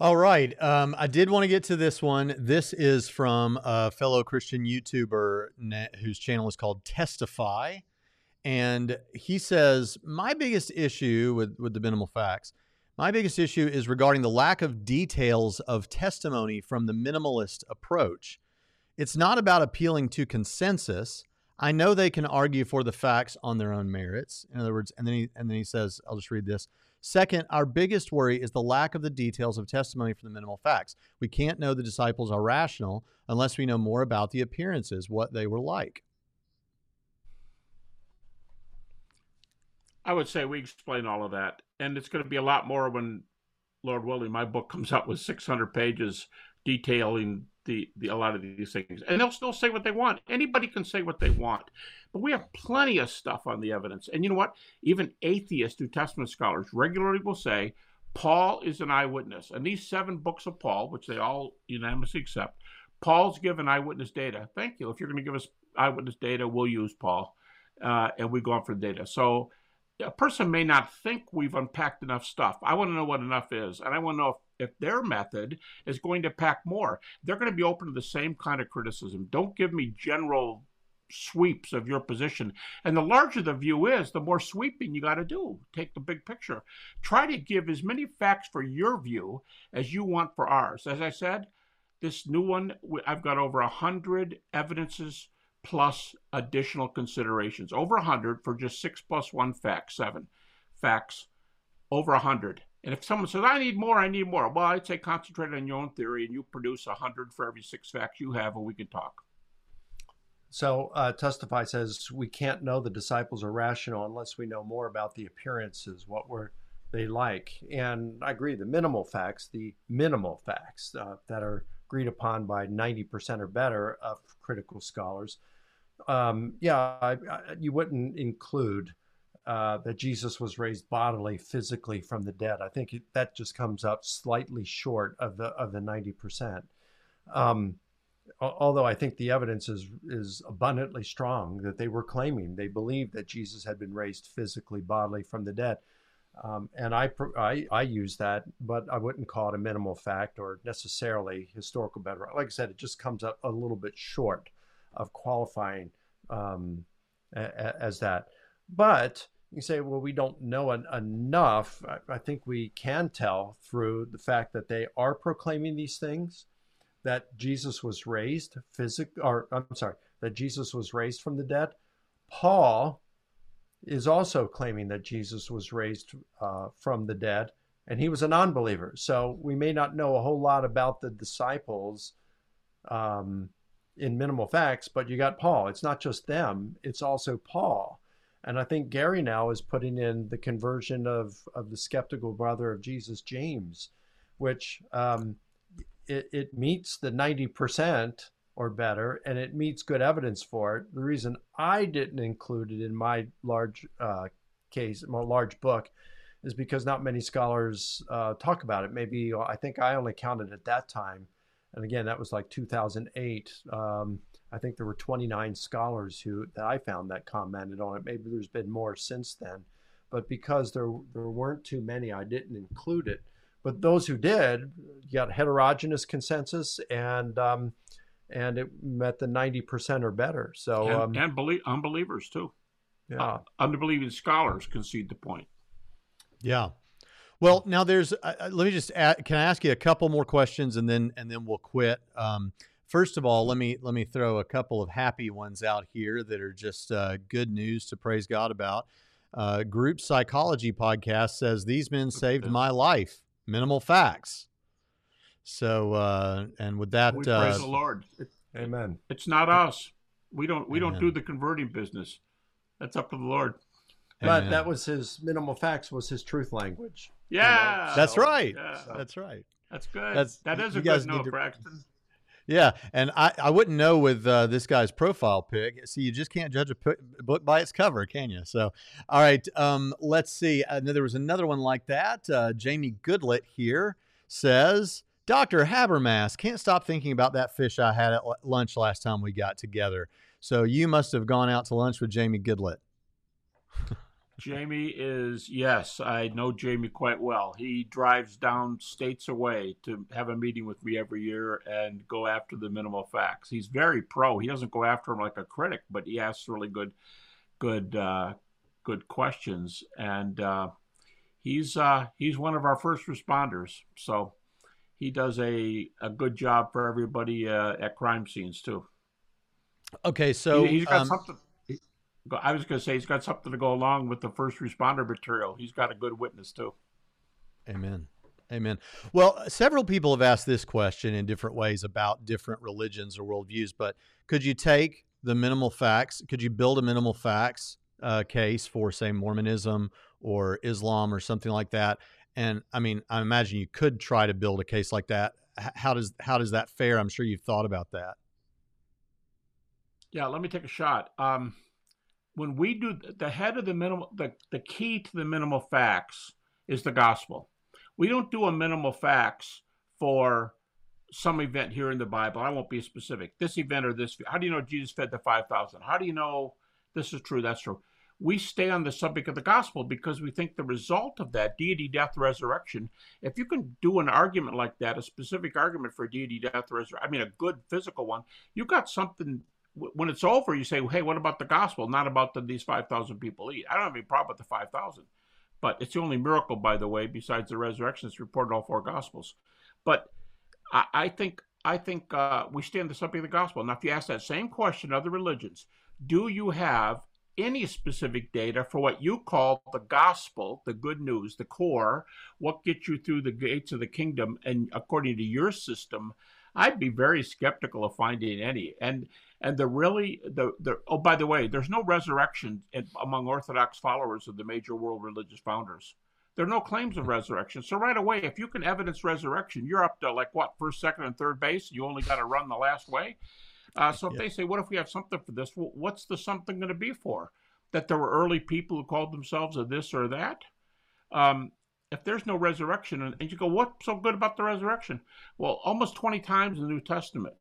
All right. I did want to get to this one. This is from a fellow Christian YouTuber whose channel is called Testify. And he says, my biggest issue with the minimal facts, my biggest issue is regarding the lack of details of testimony from the minimalist approach. It's not about appealing to consensus. I know they can argue for the facts on their own merits. In other words, and then he says, I'll just read this. Second, our biggest worry is the lack of the details of testimony from the minimal facts. We can't know the disciples are rational unless we know more about the appearances, what they were like. I would say we explain all of that. And it's going to be a lot more when, Lord willing, my book comes out with 600 pages detailing a lot of these things. And they'll still say what they want. Anybody can say what they want. But we have plenty of stuff on the evidence. And you know what? Even atheist New Testament scholars regularly will say, Paul is an eyewitness. And these 7 books of Paul, which they all unanimously accept, Paul's given eyewitness data. Thank you. If you're going to give us eyewitness data, we'll use Paul. And we go on for the data. So a person may not think we've unpacked enough stuff. I want to know what enough is. And I want to know if their method is going to pack more. They're going to be open to the same kind of criticism. Don't give me general sweeps of your position. And the larger the view is, the more sweeping you got to do. Take the big picture. Try to give as many facts for your view as you want for ours. As I said, this new one, I've got over 100 evidences plus additional considerations. Over 100 for just 6 plus 1 fact, 7 facts, over 100. And if someone says, I need more. Well, I'd say concentrate on your own theory and you produce 100 for every 6 facts you have and we can talk. So Testify says, we can't know the disciples are rational unless we know more about the appearances, what were they like. And I agree, the minimal facts that are agreed upon by 90% or better of critical scholars. You wouldn't include that Jesus was raised bodily, physically from the dead. I think that just comes up slightly short of the 90%. Although I think the evidence is abundantly strong that they were claiming. They believed that Jesus had been raised physically, bodily from the dead. And I use that, but I wouldn't call it a minimal fact or necessarily historical bedrock. Like I said, it just comes up a little bit short of qualifying as that. But you say, well, we don't know enough. I think we can tell through the fact that they are proclaiming these things, that Jesus was raised that Jesus was raised from the dead. Paul is also claiming that Jesus was raised from the dead, and he was a non-believer. So we may not know a whole lot about the disciples in minimal facts, but you got Paul. It's not just them, it's also Paul. And I think Gary now is putting in the conversion of the skeptical brother of Jesus, James, which it meets the 90% or better, and it meets good evidence for it. The reason I didn't include it in my large book is because not many scholars talk about it. Maybe, I think I only counted at that time. And again, that was like 2008. I think there were 29 scholars that I found that commented on it. Maybe there's been more since then, but because there weren't too many, I didn't include it. But those who did, you got heterogeneous consensus, and and it met the 90% or better. So and unbelievers too. Yeah, unbelieving scholars concede the point. Yeah. Well, now there's. Let me just. Can I ask you a couple more questions, and then we'll quit. First of all, let me throw a couple of happy ones out here that are just good news to praise God about. Group Psychology Podcast says these men saved my life. Minimal facts. So, and with that, we praise the Lord. Amen. It's not us. We don't do the converting business. That's up to the Lord. But amen. That was his minimal facts. Was his truth language? Yeah, you know? That's right. Yeah. That's right. That's good. That is a good note, Braxton. Yeah, and I wouldn't know with this guy's profile pic. See, you just can't judge a book by its cover, can you? So, all right, let's see. There was another one like that. Jamie Goodlett here says, Dr. Habermas, can't stop thinking about that fish I had at lunch last time we got together. So you must have gone out to lunch with Jamie Goodlett. Jamie is, yes, I know Jamie quite well. He drives down states away to have a meeting with me every year and go after the minimal facts. He's very pro. He doesn't go after him like a critic, but he asks really good questions. And he's one of our first responders. So he does a good job for everybody at crime scenes too. Okay, so he's got something. I was going to say he's got something to go along with the first responder material. He's got a good witness too. Amen. Amen. Well, several people have asked this question in different ways about different religions or worldviews, but could you take the minimal facts? Could you build a minimal facts case for, say, Mormonism or Islam or something like that? And I mean, I imagine you could try to build a case like that. How does that fare? I'm sure you've thought about that. Yeah, let me take a shot. When we do the head of the minimal, the key to the minimal facts is the gospel. We don't do a minimal facts for some event here in the Bible. I won't be specific. This event or this. How do you know Jesus fed the 5,000? How do you know this is true? That's true. We stay on the subject of the gospel because we think the result of that, deity, death, resurrection, if you can do an argument like that, a specific argument for deity, death, resurrection, I mean, a good physical one, you got something. When it's over, you say, hey, what about the gospel? Not about these 5,000 people eat. I don't have any problem with the 5,000. But it's the only miracle, by the way, besides the resurrection, it's reported in all four gospels. But I think we stand to something of the gospel. Now, if you ask that same question to other religions, do you have any specific data for what you call the gospel, the good news, the core, what gets you through the gates of the kingdom, and according to your system, I'd be very skeptical of finding any. And oh, by the way, there's no resurrection among Orthodox followers of the major world religious founders. There are no claims of resurrection. So right away, if you can evidence resurrection, you're up to like what, first, second, and third base. You only got to run the last way. So if they say, what if we have something for this? Well, what's the something going to be for? That there were early people who called themselves a this or that? If there's no resurrection, and you go, what's so good about the resurrection? Well, almost 20 times in the New Testament,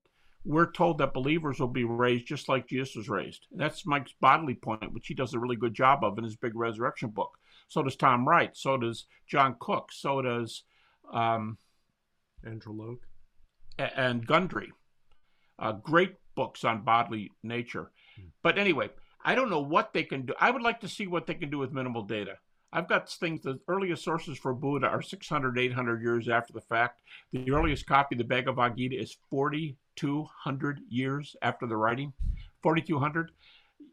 we're told that believers will be raised just like Jesus was raised. And that's Mike's bodily point, which he does a really good job of in his big resurrection book. So does Tom Wright. So does John Cook. So does Andrew Loke and Gundry. Great books on bodily nature. But anyway, I don't know what they can do. I would like to see what they can do with minimal data. I've got things, the earliest sources for Buddha are 600, 800 years after the fact. The earliest copy of the Bhagavad Gita is 4,200 years after the writing, 4,200.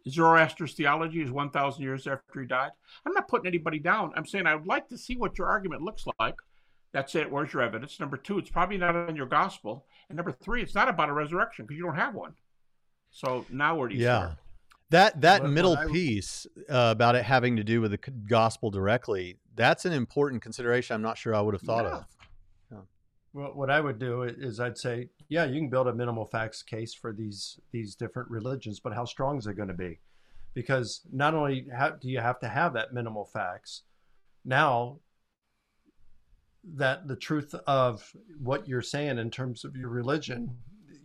Zoroaster's theology is 1,000 years after he died. I'm not putting anybody down. I'm saying I would like to see what your argument looks like. That's it. Where's your evidence? Number two, it's probably not on your gospel. And number three, it's not about a resurrection because you don't have one. So now where do you start? That middle piece about it having to do with the gospel directly, that's an important consideration I'm not sure I would have thought of. Yeah. Well, what I would do is I'd say, yeah, you can build a minimal facts case for these different religions, but how strong is it going to be? Because not only do you have to have that minimal facts, now that the truth of what you're saying in terms of your religion,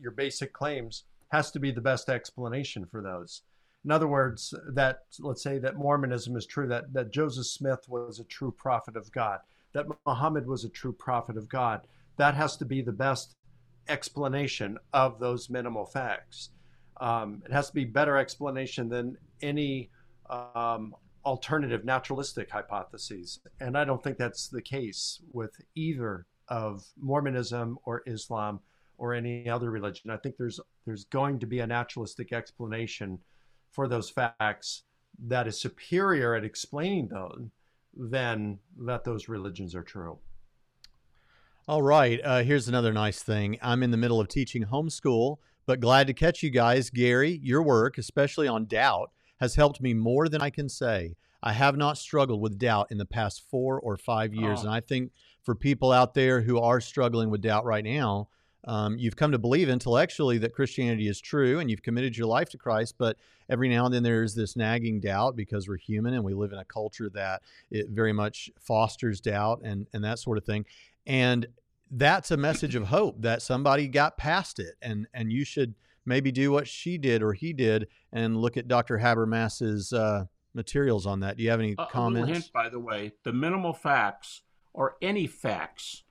your basic claims, has to be the best explanation for those. In other words, that let's say that Mormonism is true, that Joseph Smith was a true prophet of God, that Muhammad was a true prophet of God. That has to be the best explanation of those minimal facts. It has to be better explanation than any alternative naturalistic hypotheses. And I don't think that's the case with either of Mormonism or Islam or any other religion. I think there's going to be a naturalistic explanation for those facts that is superior at explaining them than that those religions are true. All right. Here's another nice thing. I'm in the middle of teaching homeschool, but glad to catch you guys. Gary, your work, especially on doubt, has helped me more than I can say. I have not struggled with doubt in the past 4 or 5 years. And I think for people out there who are struggling with doubt right now, you've come to believe intellectually that Christianity is true and you've committed your life to Christ, but every now and then there's this nagging doubt because we're human and we live in a culture that it very much fosters doubt and that sort of thing. And that's a message of hope that somebody got past it, and you should maybe do what she did or he did and look at Dr. Habermas's materials on that. Do you have any comments? A little hint, by the way, the minimal facts or any facts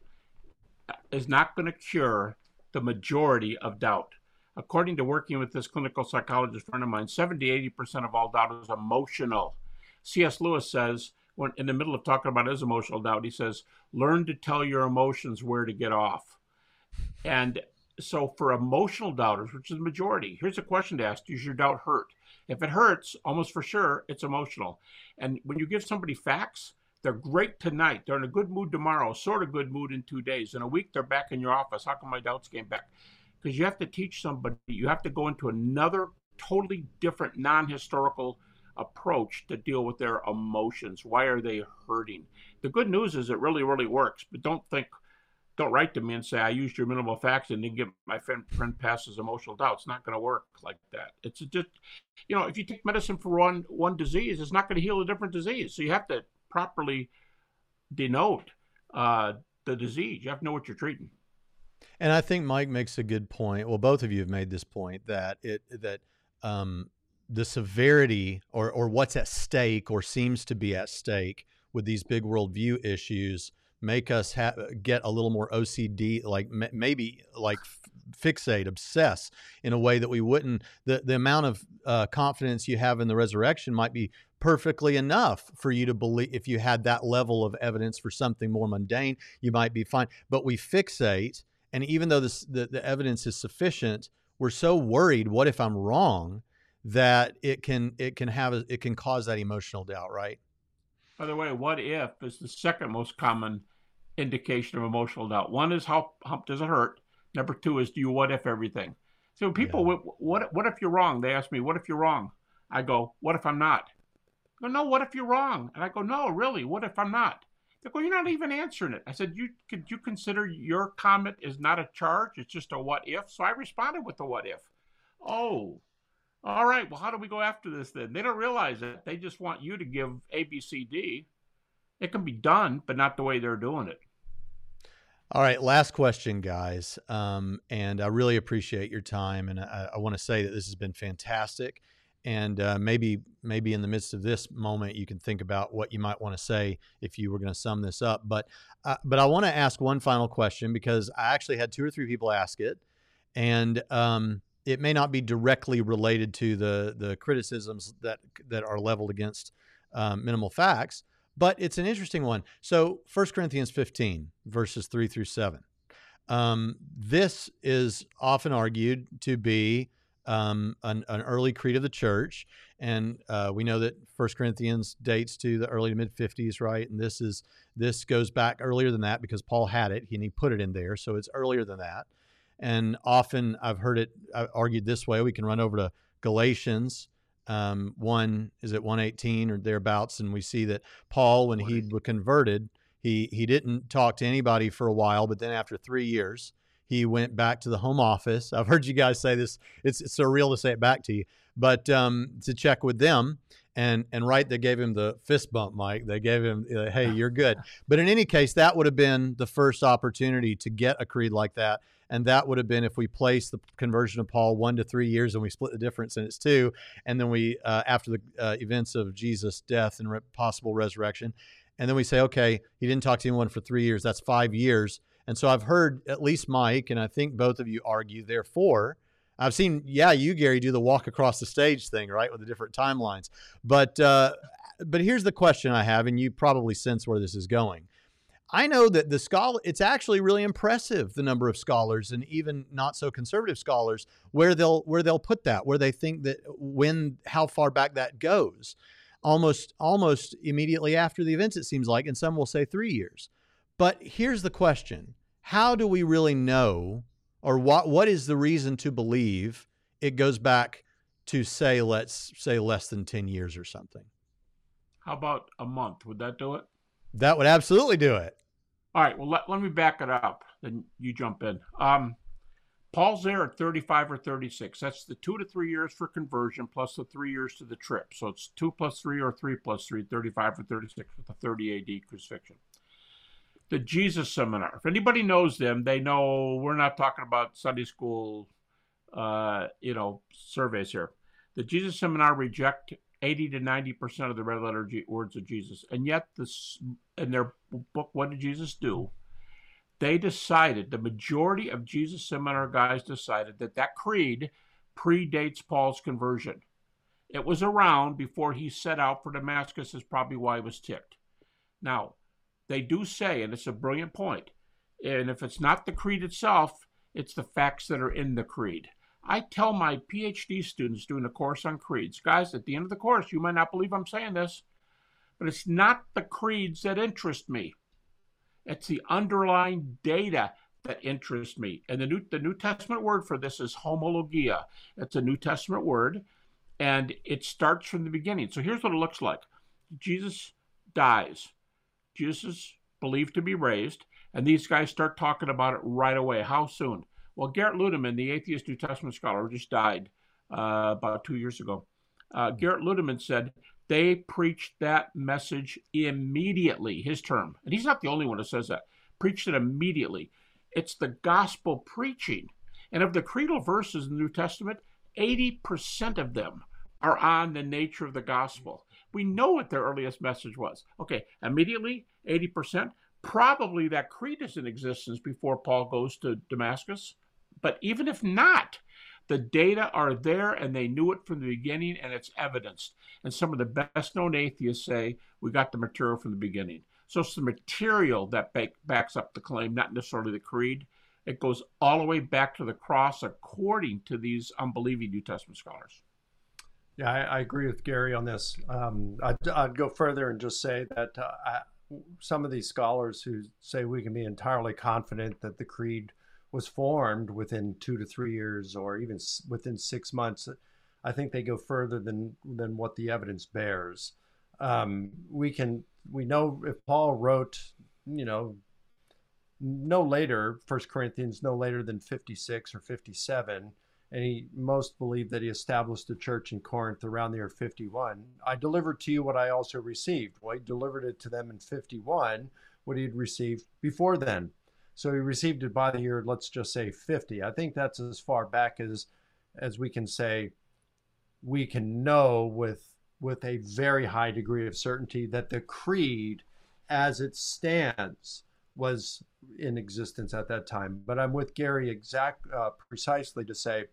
is not going to cure the majority of doubt. According to working with this clinical psychologist friend of mine, 70-80% of all doubt is emotional. C.S. Lewis says, when in the middle of talking about his emotional doubt, he says, learn to tell your emotions where to get off. And so for emotional doubters, which is the majority, here's a question to ask: does your doubt hurt? If it hurts, almost for sure, it's emotional. And when you give somebody facts, they're great tonight, they're in a good mood tomorrow, sort of good mood in 2 days. In a week, they're back in your office. How come my doubts came back? Because you have to teach somebody, you have to go into another totally different non-historical approach to deal with their emotions. Why are they hurting? The good news is it really, really works, but don't write to me and say, I used your minimal facts and didn't get my friend past his emotional doubt. It's not going to work like that. It's just, you know, if you take medicine for one disease, it's not going to heal a different disease. So you have to properly denote the disease. You have to know what you're treating. And I think Mike makes a good point. Well, both of you have made this point that the severity or what's at stake or seems to be at stake with these big worldview issues make us get a little more OCD, like fixate, obsess in a way that we wouldn't. The amount of confidence you have in the resurrection might be perfectly enough for you to believe. If you had that level of evidence for something more mundane, you might be fine. But we fixate, and even though the evidence is sufficient, we're so worried, what if I'm wrong, that it can cause that emotional doubt, right? By the way, what if is the second most common indication of emotional doubt. One is how does it hurt? Number two is, do you what if everything? So people, yeah. What if you're wrong? They ask me, what if you're wrong? I go, what if I'm not? They go, no, what if you're wrong? And I go, no, really, what if I'm not? They go, you're not even answering it. I said, could you consider your comment is not a charge, it's just a what if? So I responded with the what if. Oh, all right, well, how do we go after this then? They don't realize that. They just want you to give A, B, C, D. It can be done, but not the way they're doing it. All right, last question, guys. And I really appreciate your time. And I want to say that this has been fantastic. And maybe in the midst of this moment, you can think about what you might want to say if you were going to sum this up. But I want to ask one final question, because I actually had 2 or 3 people ask it. And it may not be directly related to the criticisms that are leveled against minimal facts, but it's an interesting one. So 1 Corinthians 15, verses 3-7. This is often argued to be an early creed of the church. And we know that 1 Corinthians dates to the early to mid-50s, right? And this goes back earlier than that, because Paul had it and he put it in there. So it's earlier than that. And often I've heard it argued this way. We can run over to Galatians 1:18 or thereabouts, and we see that Paul, when he was converted, he didn't talk to anybody for a while, but then after 3 years, he went back to the home office. I've heard you guys say this. It's surreal to say it back to you, but to check with them. And right, they gave him the fist bump, Mike. They gave him, hey, you're good. But in any case, that would have been the first opportunity to get a creed like that. And that would have been if we place the conversion of Paul 1 to 3 years and we split the difference and it's 2. And then we, after the events of Jesus' death and possible resurrection, and then we say, okay, he didn't talk to anyone for 3 years. That's 5 years. And so I've heard at least Mike, and I think both of you argue, therefore, I've seen, you, Gary, do the walk across the stage thing, right, with the different timelines. But here's the question I have, and you probably sense where this is going. I know that the it's actually really impressive, the number of scholars, and even not so conservative scholars, where they'll put that, where they think that how far back that goes, almost immediately after the events, it seems like, and some will say 3 years. But here's the question: how do we really know, or what is the reason to believe it goes back to, say, let's say less than 10 years or something? How about a month? Would that do it? That would absolutely do it. All right. Well, let me back it up. Then you jump in. Paul's there at 35 or 36. That's the 2 to 3 years for conversion plus the 3 years to the trip. So it's 2 plus 3 or 3 plus 3, 35 or 36 with the 30 AD crucifixion. The Jesus Seminar. If anybody knows them, they know we're not talking about Sunday school, surveys here. The Jesus Seminar reject 80 to 90% of the red letter words of Jesus. And yet, in their book, What Did Jesus Do? They decided, the majority of Jesus Seminar guys decided that creed predates Paul's conversion. It was around before he set out for Damascus, is probably why he was ticked. Now, they do say, and it's a brilliant point, and if it's not the creed itself, it's the facts that are in the creed. I tell my PhD students doing a course on creeds, guys, at the end of the course, you might not believe I'm saying this, but it's not the creeds that interest me. It's the underlying data that interests me. And the New Testament word for this is homologia. It's a New Testament word, and it starts from the beginning. So here's what it looks like. Jesus dies. Jesus is believed to be raised, and these guys start talking about it right away. How soon? Well, Garrett Ludeman, the atheist New Testament scholar, just died about 2 years ago. Garrett Ludeman said they preached that message immediately, his term. And he's not the only one who says that. Preached it immediately. It's the gospel preaching. And of the creedal verses in the New Testament, 80% of them are on the nature of the gospel. We know what their earliest message was. Okay, immediately, 80%. Probably that creed is in existence before Paul goes to Damascus. But even if not, the data are there, and they knew it from the beginning, and it's evidenced. And some of the best-known atheists say, we got the material from the beginning. So it's the material that backs up the claim, not necessarily the creed. It goes all the way back to the cross, according to these unbelieving New Testament scholars. Yeah, I agree with Gary on this. I'd go further and just say that some of these scholars who say we can be entirely confident that the creed was formed within 2 to 3 years or even within 6 months, I think they go further than what the evidence bears. We know if Paul wrote, no later, 1 Corinthians, no later than 56 or 57, and most believe that he established the church in Corinth around the year 51. I delivered to you what I also received. Well, he delivered it to them in 51, what he had received before then. So he received it by the year, let's just say 50. I think that's as far back as we can say we can know with a very high degree of certainty that the creed as it stands was in existence at that time. But I'm with Gary precisely to say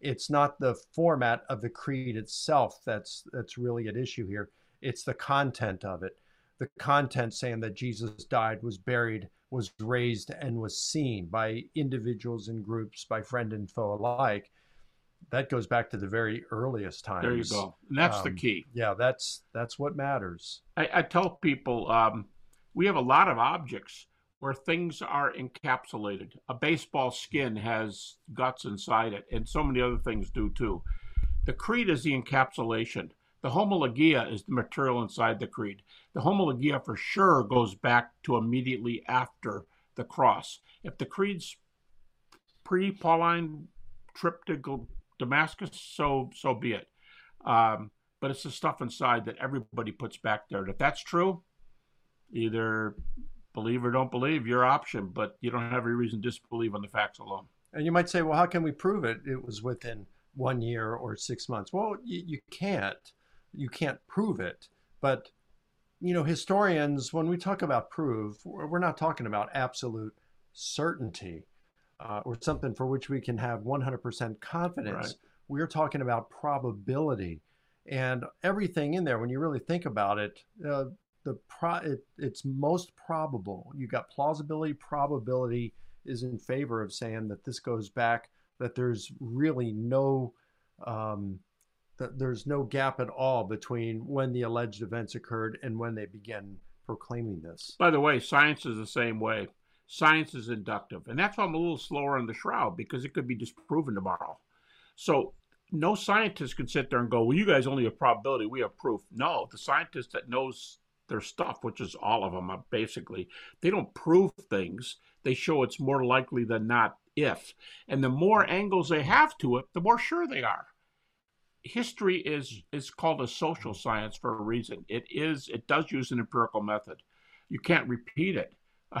it's not the format of the creed itself that's really at issue here. It's the content of it. The content saying that Jesus died, was buried, was raised, and was seen by individuals and groups, by friend and foe alike. That goes back to the very earliest times. There you go. And that's the key. Yeah, that's what matters. I tell people we have a lot of objects where things are encapsulated. A baseball skin has guts inside it, and so many other things do too. The creed is the encapsulation. The homologia is the material inside the creed. The homologia for sure goes back to immediately after the cross. If the creed's pre-Pauline trip to Damascus, so be it. But it's the stuff inside that everybody puts back there. And if that's true, either believe or don't believe, your option, but you don't have any reason to disbelieve on the facts alone. And you might say, well, how can we prove it? It was within 1 year or 6 months. Well, you can't. You can't prove it. But, historians, when we talk about prove, we're not talking about absolute certainty or something for which we can have 100% confidence. Right. We're talking about probability and everything in there. When you really think about it, it's most probable. You got plausibility, probability is in favor of saying that this goes back, that there's really no that there's no gap at all between when the alleged events occurred and when they began proclaiming this. By the way, science is the same way. Science is inductive. And that's why I'm a little slower on the shroud, because it could be disproven tomorrow. So no scientist can sit there and go, well, you guys only have probability, we have proof. No, the scientist that knows their stuff, which is all of them, basically, they don't prove things. They show it's more likely than not if. And the more angles they have to it, the more sure they are. History is called a social science for a reason. It does use an empirical method. You can't repeat it.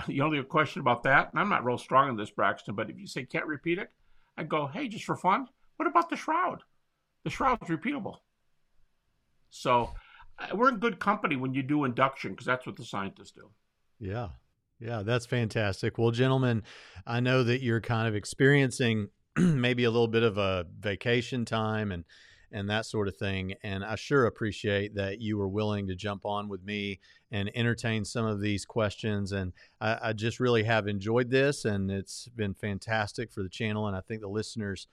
The only question about that, and I'm not real strong on this, Braxton, but if you say can't repeat it, I go, hey, just for fun, what about the shroud? The shroud's repeatable. So we're in good company when you do induction, because that's what the scientists do. Yeah. Yeah, that's fantastic. Well, gentlemen, I know that you're kind of experiencing maybe a little bit of a vacation time and that sort of thing. And I sure appreciate that you were willing to jump on with me and entertain some of these questions. And I just really have enjoyed this, and it's been fantastic for the channel. And I think the listeners,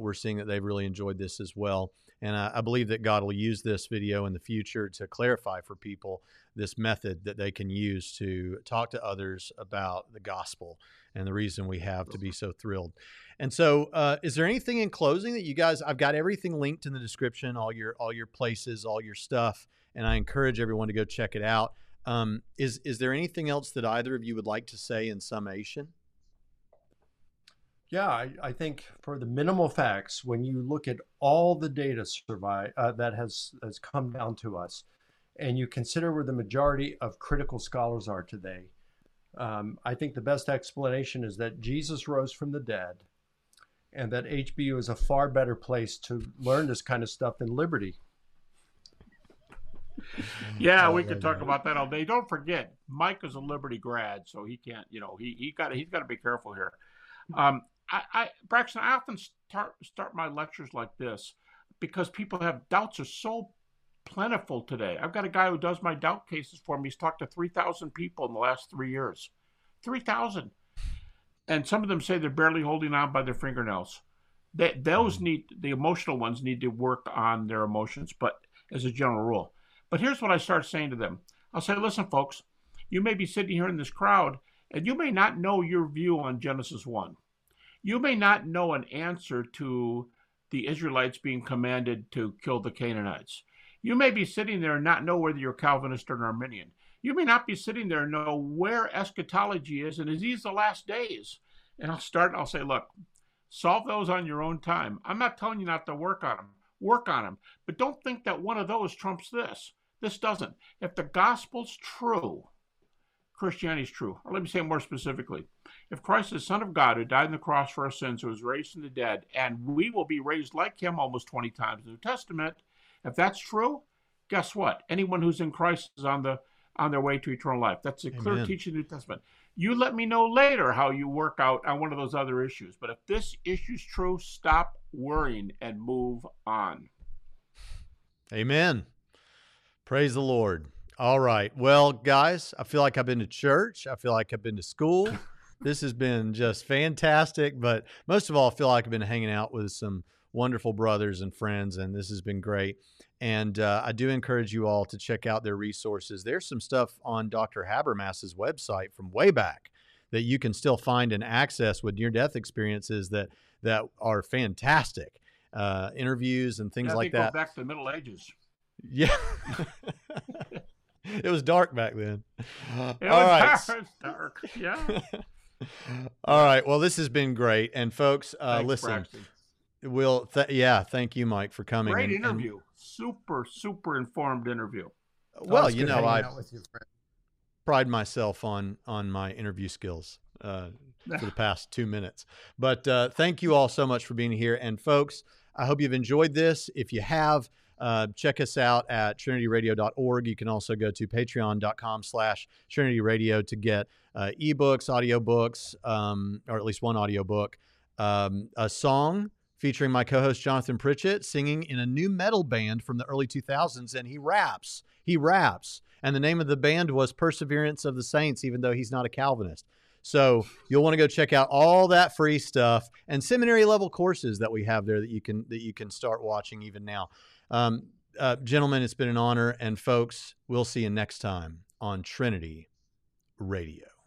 we're seeing that they've really enjoyed this as well. And I believe that God will use this video in the future to clarify for people this method that they can use to talk to others about the gospel and the reason we have to be so thrilled. And so is there anything in closing that you guys, I've got everything linked in the description, all your places, all your stuff, and I encourage everyone to go check it out. Is there anything else that either of you would like to say in summation? Yeah, I think for the minimal facts, when you look at all the data that has come down to us, and you consider where the majority of critical scholars are today, I think the best explanation is that Jesus rose from the dead, and that HBU is a far better place to learn this kind of stuff than Liberty. Yeah, we could talk about that all day. Don't forget, Mike is a Liberty grad, so he can't. You know, he's got to be careful here. Braxton, I often start my lectures like this because people have doubts are so plentiful today. I've got a guy who does my doubt cases for me. He's talked to 3,000 people in the last 3 years. 3,000. And some of them say they're barely holding on by their fingernails. The emotional ones need to work on their emotions, but as a general rule. But here's what I start saying to them. I'll say, listen, folks, you may be sitting here in this crowd and you may not know your view on Genesis 1. You may not know an answer to the Israelites being commanded to kill the Canaanites. You may be sitting there and not know whether you're Calvinist or an Arminian. You may not be sitting there and know where eschatology is and is these the last days. And I'll say, look, solve those on your own time. I'm not telling you not to work on them. Work on them. But don't think that one of those trumps this. This doesn't. If the gospel's true, Christianity is true. Or let me say it more specifically. If Christ is the Son of God who died on the cross for our sins, who was raised from the dead, and we will be raised like him almost 20 times in the New Testament, if that's true, guess what? Anyone who's in Christ is on their way to eternal life. That's a clear teaching of the New Testament. You let me know later how you work out on one of those other issues. But if this issue's true, stop worrying and move on. Amen. Praise the Lord. All right. Well, guys, I feel like I've been to church. I feel like I've been to school. This has been just fantastic. But most of all, I feel like I've been hanging out with some wonderful brothers and friends, and this has been great. And I do encourage you all to check out their resources. There's some stuff on Dr. Habermas's website from way back that you can still find and access with near-death experiences that are fantastic. Interviews and things like that. Go back to the Middle Ages. Yeah. It was dark back then. It was dark. Yeah. All right. Well, this has been great. And folks, thanks, listen, Braxton. Thank you, Mike, for coming. Great interview. Super informed interview. Well, you know, I pride myself on my interview skills for the past 2 minutes. But thank you all so much for being here. And folks, I hope you've enjoyed this. If you have, check us out at trinityradio.org. You can also go to patreon.com/trinityradio to get ebooks, audiobooks, or at least one audiobook, a song featuring my co-host Jonathan Pritchett singing in a new metal band from the early 2000s, and he raps. And the name of the band was Perseverance of the Saints, even though he's not a Calvinist. So you'll want to go check out all that free stuff and seminary level courses that we have there that you can start watching even now. Gentlemen, it's been an honor, and folks, we'll see you next time on Trinity Radio.